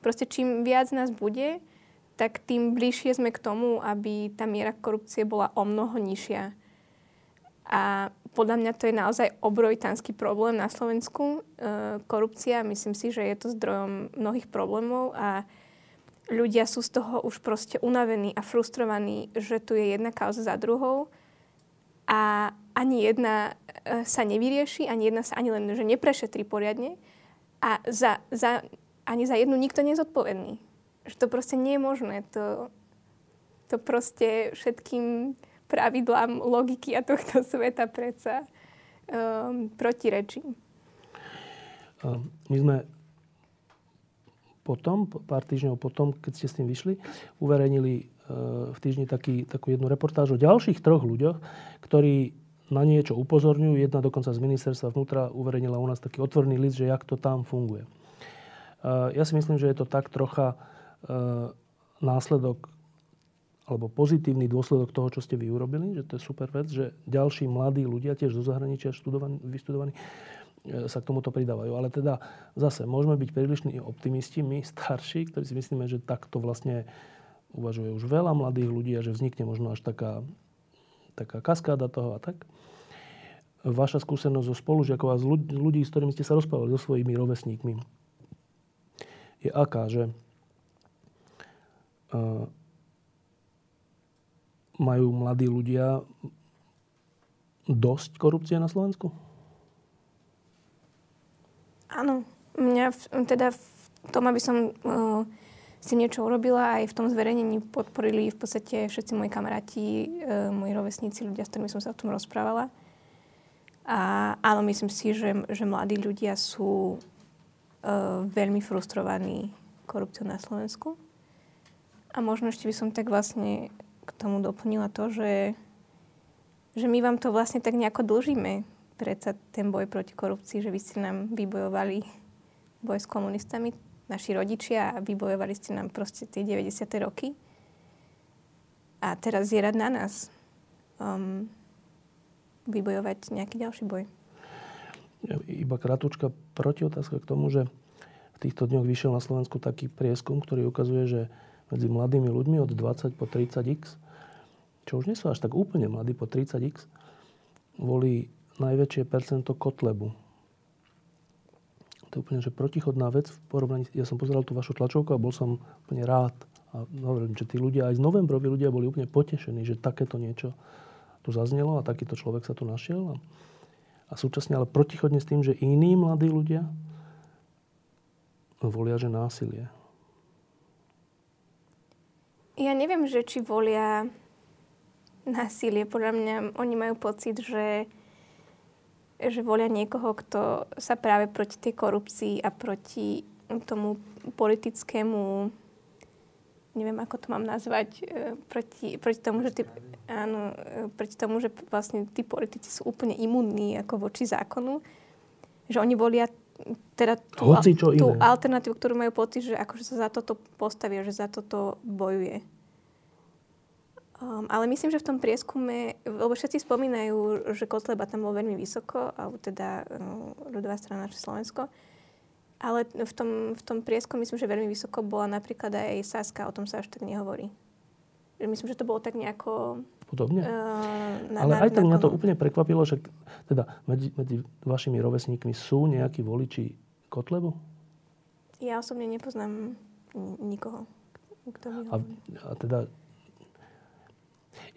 proste čím viac nás bude, tak tým bližšie sme k tomu, aby tá miera korupcie bola omnoho nižšia. A podľa mňa to je naozaj obrovitánsky problém na Slovensku. E, korupcia, myslím si, že je to zdrojom mnohých problémov a ľudia sú z toho už proste unavení a frustrovaní, že tu je jedna kauza za druhou a ani jedna e, sa nevyrieši, ani jedna sa ani len že neprešetrí poriadne a za, za, ani za jednu nikto nie je zodpovedný. Že to proste nie je možné. To, to proste všetkým pravidlám logiky a tohto sveta predsa um, protirečí. My sme potom, pár týždňov potom, keď ste s tým vyšli, uverejnili uh, v týždni taký, takú jednu reportáž o ďalších troch ľuďoch, ktorí na niečo upozorňujú. Jedna dokonca z ministerstva vnútra uverejnila u nás taký otvorený list, že jak to tam funguje. Uh, ja si myslím, že je to tak trocha uh, následok alebo pozitívny dôsledok toho, čo ste vy urobili, že to je super vec, že ďalší mladí ľudia, tiež zo zahraničia študovaní, vyštudovaní, sa k tomuto pridávajú. Ale teda zase môžeme byť prílišní optimisti, my starší, ktorí si myslíme, že takto vlastne uvažuje už veľa mladých ľudí a že vznikne možno až taká, taká kaskáda toho a tak. Vaša skúsenosť zo spolužiakov a z ľudí, s ktorými ste sa rozprávali, so svojimi rovesníkmi, je aká, že uh, majú mladí ľudia dosť korupcie na Slovensku? Áno. Mňa v, teda v tom, aby som uh, si niečo urobila, aj v tom zverejnení podporili v podstate všetci moji kamaráti, uh, moji rovesníci, ľudia, s ktorými som sa o tom rozprávala. A áno, myslím si, že, že mladí ľudia sú uh, veľmi frustrovaní korupciou na Slovensku. A možno ešte by som tak vlastne k tomu doplnila to, že, že my vám to vlastne tak nejako dlžíme. Predsa ten boj proti korupcii, že vy ste nám vybojovali boj s komunistami, naši rodičia, a vybojovali ste nám proste tie deväťdesiate roky. A teraz je rad na nás um, vybojovať nejaký ďalší boj. Iba krátučka protiotázka k tomu, že v týchto dňoch vyšiel na Slovensku taký prieskum, ktorý ukazuje, že medzi mladými ľuďmi od dvadsať po tridsaťx, čo už nie sú až tak úplne mladí po tridsaťx, volí najväčšie percento Kotlebu. To je úplne, že protichodná vec v porovnaní. Ja som pozeral tú vašu tlačovku a bol som úplne rád. A hovorím, že tí ľudia, aj z novembrových ľudia boli úplne potešení, že takéto niečo tu zaznelo a takýto človek sa tu našiel. A, a súčasne ale protichodne s tým, že iní mladí ľudia volia, že násilie. Ja neviem, že či volia násilie. Podľa mňa oni majú pocit, že, že volia niekoho, kto sa práve proti tej korupcii a proti tomu politickému, neviem, ako to mám nazvať, proti, proti tomu, že ty, áno, proti tomu, že vlastne tí politici sú úplne imunní ako voči zákonu, že oni volia teda tú, tú alternatívu, ktorú majú pocit, že akože sa za toto postavia, že za toto bojuje. Um, ale myslím, že v tom prieskume, lebo všetci spomínajú, že Kotleba tam bol veľmi vysoko, alebo teda no, ľudová strana či Slovensko, ale v tom, v tom prieskume myslím, že veľmi vysoko bola napríklad aj Saska, o tom sa až tak nehovorí. Myslím, že to bolo tak nejako... Podobne. Uh, ale aj tak mňa to úplne prekvapilo, že teda medzi, medzi vašimi rovesníkmi sú nejakí voliči Kotlebu? Ja osobne nepoznám n- nikoho, kto mi hovorí. A, a teda...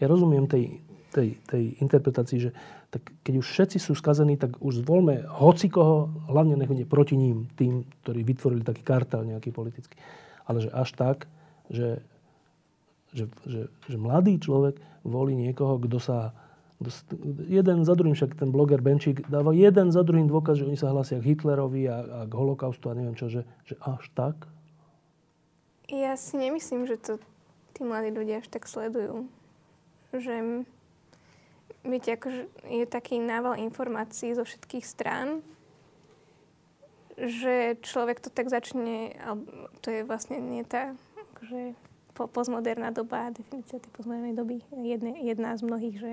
Ja rozumiem tej, tej, tej interpretácii, že tak keď už všetci sú skazení, tak už zvolme hocikoho, hlavne nech bude proti ním, tým, ktorí vytvorili taký kartel nejaký politický. Ale že až tak, že, že, že, že mladý človek volí niekoho, kto sa... Kdo, jeden za druhým, však ten bloger Benčík dáva jeden za druhým dôkaz, že oni sa hlásia k Hitlerovi a, a k holokaustu a neviem čo, že, že až tak? Ja si nemyslím, že to tí mladí ľudia až tak sledujú. Že viete, akože je taký nával informácií zo všetkých strán, že človek to tak začne, to je vlastne nie tá akože postmoderná doba, definícia tej postmodernej doby, jedne, jedna z mnohých, že,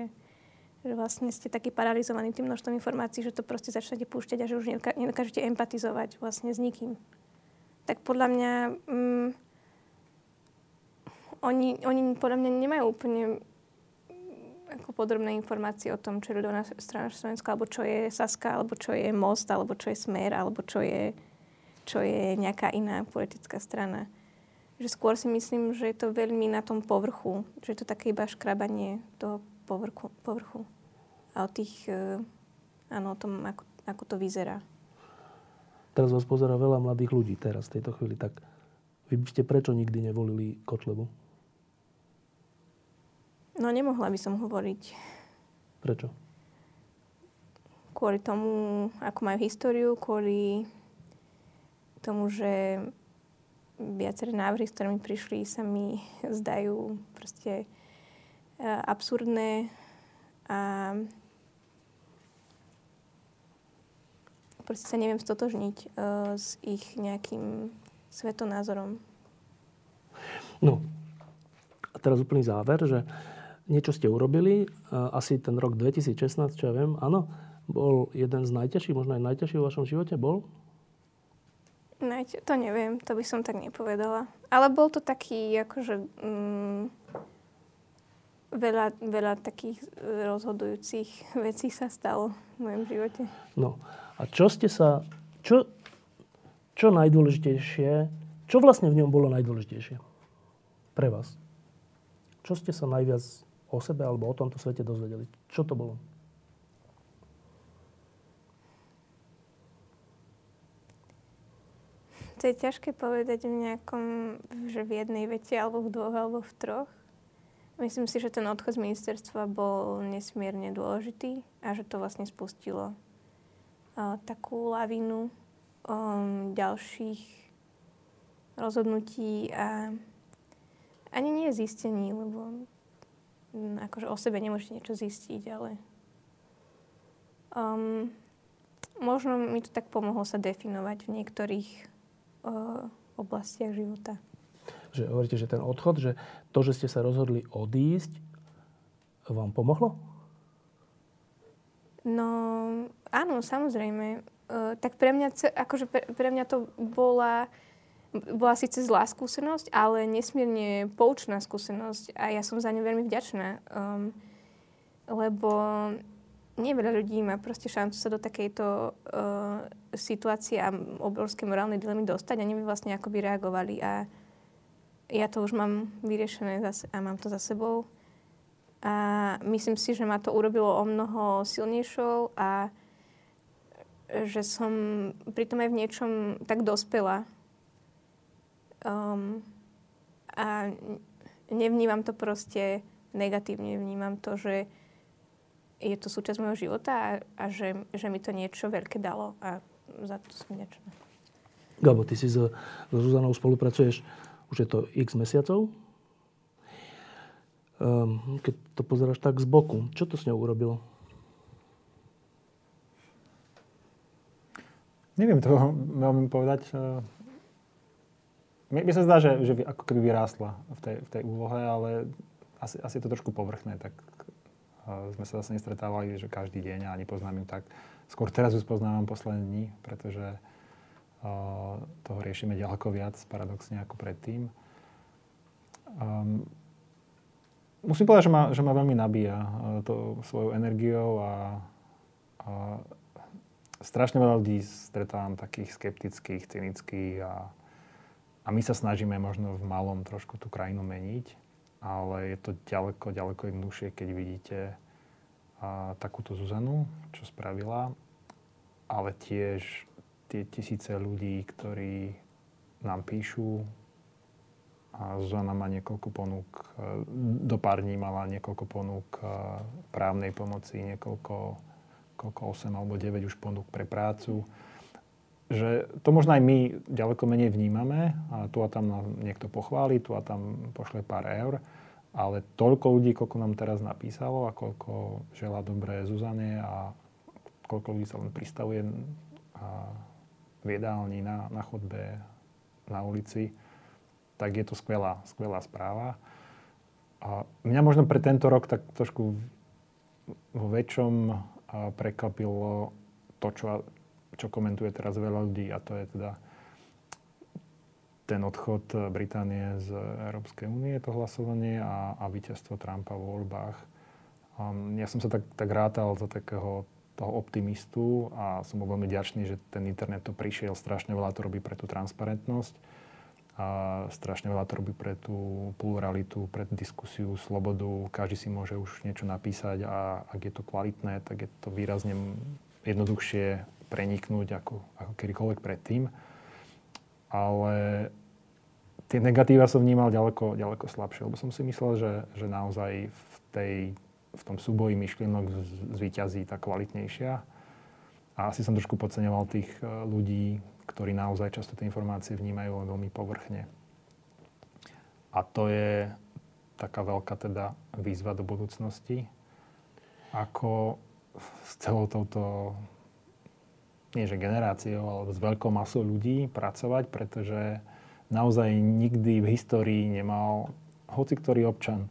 že vlastne ste takí paralizovaní tým množstvom informácií, že to proste začnete púšťať a že už nedokážete empatizovať vlastne s nikým. Tak podľa mňa mm, oni, oni podľa mňa nemajú úplne ako podrobné informácie o tom, čo je ľudová strana Slovenska, alebo čo je Saska, alebo čo je Most, alebo čo je Smer, alebo čo je, čo je nejaká iná politická strana. Že skôr si myslím, že je to veľmi na tom povrchu, že je to také iba škrabanie toho povrchu, povrchu. A o tých, áno, o tom, ako, ako to vyzerá. Teraz vás pozerá veľa mladých ľudí teraz, v tejto chvíli, tak vy by ste prečo nikdy nevolili Kotlebu? No, nemohla by som hovoriť. Prečo? Kvôli tomu, ako majú históriu, kvôli tomu, že viaceré návrhy, s ktorými prišli, sa mi zdajú proste uh, absurdné a proste sa neviem stotožniť uh, s ich nejakým svetonázorom. No, a teraz úplný záver, že niečo ste urobili, asi ten rok dvetisícšestnásť, čo ja viem, áno, bol jeden z najťažších, možno aj najťažší v vašom živote, bol? Najťa- to neviem, to by som tak nepovedala. Ale bol to taký, akože, mm, veľa, veľa takých rozhodujúcich vecí sa stalo v mojom živote. No, a čo ste sa, čo, čo najdôležitejšie, čo vlastne v ňom bolo najdôležitejšie pre vás? Čo ste sa najviac o sebe alebo o tomto svete dozvedeli? Čo to bolo? To je ťažké povedať v nejakom, že v jednej vete, alebo v dvoch, alebo v troch. Myslím si, že ten odchod z ministerstva bol nesmierne dôležitý a že to vlastne spustilo uh, takú lavinu um, ďalších rozhodnutí a ani nie je zistení, lebo akože o sebe nemôžete niečo zistiť, ale um, možno mi to tak pomohlo sa definovať v niektorých uh, oblastiach života. Že hovoríte, že ten odchod, že to, že ste sa rozhodli odísť, vám pomohlo? No, áno, samozrejme. Uh, tak pre mňa, akože pre, pre mňa to bola... Bola síce zlá skúsenosť, ale nesmierne poučná skúsenosť a ja som za ňu veľmi vďačná, um, lebo nie veľa ľudí má proste šancu sa do takejto uh, situácie a obrovskej morálnej dilemy dostať a neviem vlastne, ako by reagovali a ja to už mám vyriešené zase a mám to za sebou a myslím si, že ma to urobilo o mnoho silnejšou a že som pritom aj v niečom tak dospela. Um, a nevnímam to proste negatívne, vnímam to, že je to súčasť môjho života a, a že, že mi to niečo veľké dalo a za to som vďačná. Gabo, ty si s Zuzanou spolupracuješ už je to x mesiacov. Um, keď to pozeráš tak z boku, čo to s ňou urobilo? Neviem to veľmi povedať. Mne sa zdá, že, že ako keby vyrástla v tej, v tej úlohe, ale asi, asi je to trošku povrchné, tak sme sa zase nestretávali, že každý deň a nepoznám ju tak. Skôr teraz ju spoznávam posledné dni, pretože uh, toho riešime ďaleko viac, paradoxne, ako predtým. Um, musím povedať, že ma, že ma veľmi nabíja uh, to svojou energiou a uh, strašne veľa ľudí stretávam takých skeptických, cynických a A my sa snažíme možno v malom trošku tú krajinu meniť, ale je to ďaleko, ďaleko jednoduchšie, keď vidíte a, takúto Zuzanu, čo spravila, ale tiež tie tisíce ľudí, ktorí nám píšu. A Zuzana má niekoľko ponúk, do pár dní mala niekoľko ponúk právnej pomoci, niekoľko osem alebo deväť už ponúk pre prácu. Že to možno aj my ďaleko menej vnímame a tu a tam nám niekto pochváli, tu a tam pošle pár eur, ale toľko ľudí, koľko nám teraz napísalo a koľko želá dobré Zuzane a koľko ľudí sa len pristavuje v jedálni, na, na chodbe, na ulici, tak je to skvelá, skvelá správa. A mňa možno pre tento rok tak trošku vo väčšom prekvapilo to, čo čo komentuje teraz veľa ľudí, a to je teda ten odchod Británie z Európskej únie, to hlasovanie a, a víťazstvo Trumpa vo voľbách. Um, ja som sa tak, tak rátal za takého toho optimistu a som bol veľmi ďačný, že ten internet to prišiel, strašne veľa to robí pre tú transparentnosť, a strašne veľa to robí pre tú pluralitu, pre diskusiu, slobodu, každý si môže už niečo napísať a ak je to kvalitné, tak je to výrazne jednoduchšie preniknúť ako, ako kedykoľvek predtým. Ale tie negatíva som vnímal ďaleko, ďaleko slabšie, lebo som si myslel, že, že naozaj v, tej, v tom súboji myšlienok zvíťazí tá kvalitnejšia. A asi som trošku podceňoval tých ľudí, ktorí naozaj často tie informácie vnímajú veľmi povrchne. A to je taká veľká teda výzva do budúcnosti, ako s celou touto nie že generáciou, alebo s veľkou masou ľudí pracovať, pretože naozaj nikdy v histórii nemal hoci ktorý občan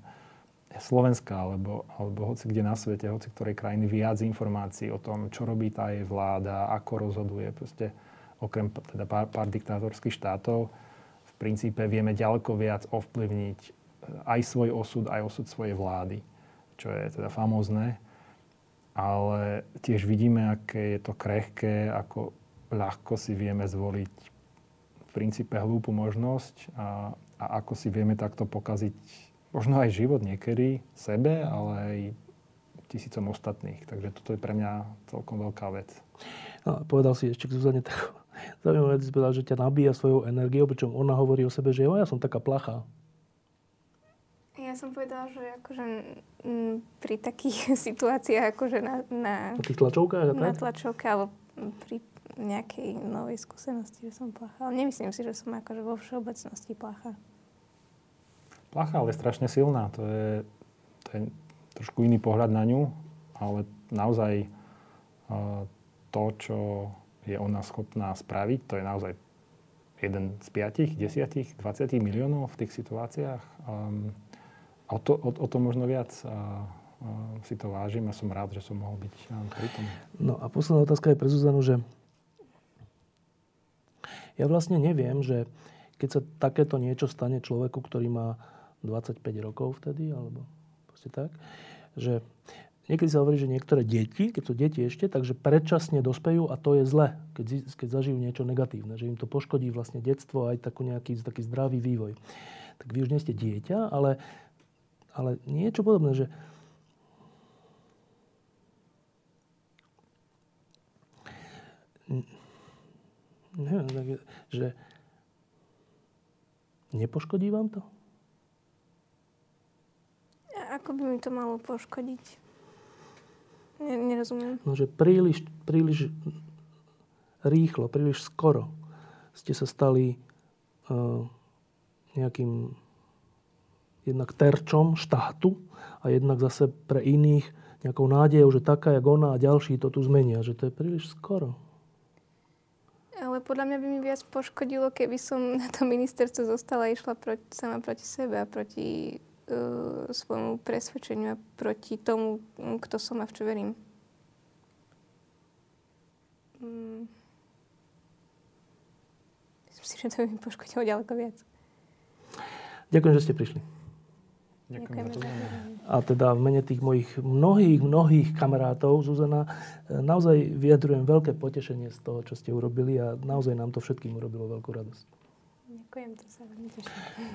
Slovenska, alebo, alebo hoci kde na svete, hoci ktorej krajiny viac informácií o tom, čo robí tá jej vláda, ako rozhoduje. Proste okrem teda pár, pár diktátorských štátov v princípe vieme ďaleko viac ovplyvniť aj svoj osud, aj osud svojej vlády, čo je teda famózne. Ale tiež vidíme, aké je to krehké, ako ľahko si vieme zvoliť v princípe hlúpu možnosť a, a ako si vieme takto pokaziť možno aj život niekedy sebe, ale aj tisícom ostatných. Takže toto je pre mňa celkom veľká vec. No, povedal si ešte k Zuzane takú zaujímavú vec, si povedal, že ťa nabíja svojou energiou, pričom ona hovorí o sebe, že jo, ja som taká placha. Ja som povedala, že akože m, pri takých situáciách akože na, na, tlačovkách, na tlačovkách alebo pri nejakej novej skúsenosti, že som placha. Ale nemyslím si, že som akože vo všeobecnosti placha. Placha, ale strašne silná. To je, to je trošku iný pohľad na ňu, ale naozaj to, čo je ona schopná spraviť, to je naozaj jeden z piatich, desiatich, dvadsiatich miliónov v tých situáciách. Um, O to, o, o to možno viac a, a, si to vážim a som rád, že som mohol byť pri tom. No a posledná otázka je pre Zuzanu, že ja vlastne neviem, že keď sa takéto niečo stane človeku, ktorý má dvadsaťpäť rokov vtedy, alebo proste tak, že niekedy sa hovorí, že niektoré deti, keď sú deti ešte, takže predčasne dospejú a to je zle, keď, keď zažijú niečo negatívne, že im to poškodí vlastne detstvo a aj takú nejaký, taký zdravý vývoj. Tak vy už nie ste dieťa, ale Ale niečo podobné, že neviem, tak, že nepoškodí vám to? A ako by mi to malo poškodiť? Nerozumiem. No, že príliš, príliš rýchlo, príliš skoro ste sa stali uh, nejakým jednak terčom štátu a jednak zase pre iných nejakou nádejou, že taká, jak ona a ďalší to tu zmenia. Že to je príliš skoro. Ale podľa mňa by mi viac poškodilo, keby som na to ministerstvo zostala a išla proti, sama proti sebe a proti uh, svojmu presvedčeniu a proti tomu, kto som a v čo verím. Mm. Myslím si, že to by mi poškodilo ďaleko viac. Ďakujem, že ste prišli. Ďakujem. A teda v mene tých mojich mnohých, mnohých kamarátov, Zuzana, naozaj vyjadrujem veľké potešenie z toho, čo ste urobili a naozaj nám to všetkým urobilo veľkú radosť. Ďakujem, to sa veľmi teším.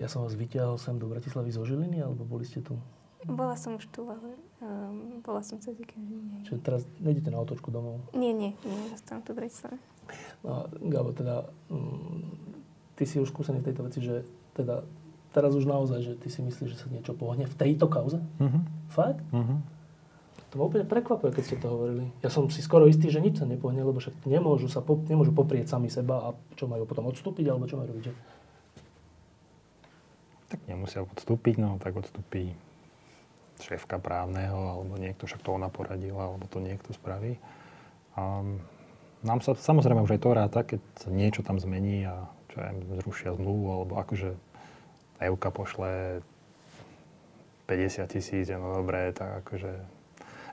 Ja som vás vyťahol sem do Bratislavy zo Žiliny, alebo boli ste tu? Bola som už tu, ale um, bola som cez víkend. Čiže teraz nejdete na otočku domov? Nie, nie, nie, zostanem tu v Bratislave. No, Gabo, teda, um, ty si už skúsený v tejto veci, že teda teraz už naozaj, že ty si myslíš, že sa niečo pohne v tejto kauze? Uh-huh. Fakt? Uh-huh. To ma úplne prekvapuje, keď ste to hovorili. Ja som si skoro istý, že nič sa nepohne, lebo však nemôžu, sa pop- nemôžu poprieť sami seba a čo majú potom odstúpiť, alebo čo majú robiť? Že? Tak nemusia odstúpiť, no tak odstúpi šéfka právneho, alebo niekto, však to ona poradila, alebo to niekto spraví. A nám sa samozrejme už aj to ráta, keď sa niečo tam zmení a čo aj zrušia zmluvu, alebo akože EUKA pošle päťdesiat tisíc, je no dobré, tak akože,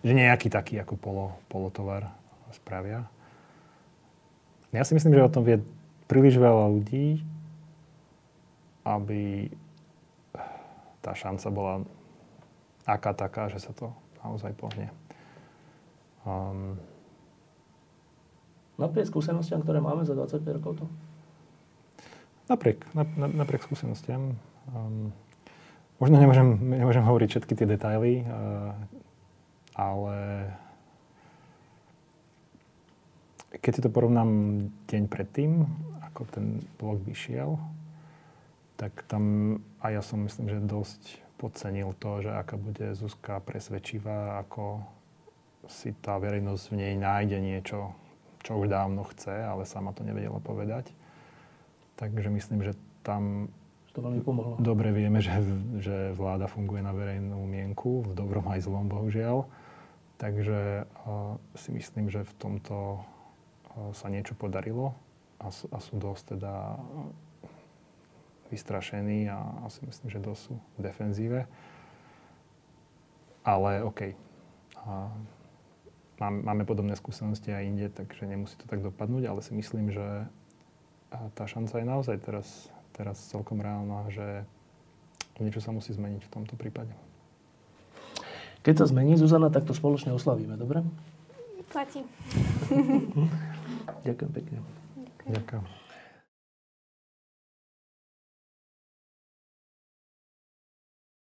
že nejaký taký ako polo, polotovar spravia. Ja si myslím, že o tom vie príliš veľa ľudí, aby tá šanca bola aká taká, že sa to naozaj pohne. Um, napriek skúsenostiam, ktoré máme za dvadsaťpäť rokov to? Napriek, napriek skúsenostiam. Um, možno nemôžem, nemôžem hovoriť všetky tie detaily, uh, ale keď si to porovnám deň predtým, ako ten blog vyšiel, tak tam aj ja som myslím, že dosť podcenil to, že aká bude Zuzka presvedčivá, ako si tá verejnosť v nej nájde niečo, čo už dávno chce, ale sama to nevedela povedať. Takže myslím, že tam to veľmi pomohlo. Dobre vieme, že, že vláda funguje na verejnú mienku, v dobrom aj zlom, bohužiaľ. Takže uh, si myslím, že v tomto uh, sa niečo podarilo a, a sú dosť teda vystrašení a, a si myslím, že dosť sú v defenzíve. Ale OK. Uh, máme, máme podobné skúsenosti aj inde, takže nemusí to tak dopadnúť, ale si myslím, že a tá šanca je naozaj teraz, teraz celkom reálna, že niečo sa musí zmeniť v tomto prípade. Keď sa zmení, Zuzana, tak to spoločne oslavíme, dobre? Platí. Ďakujem pekne. Ďakujem. Ďakujem.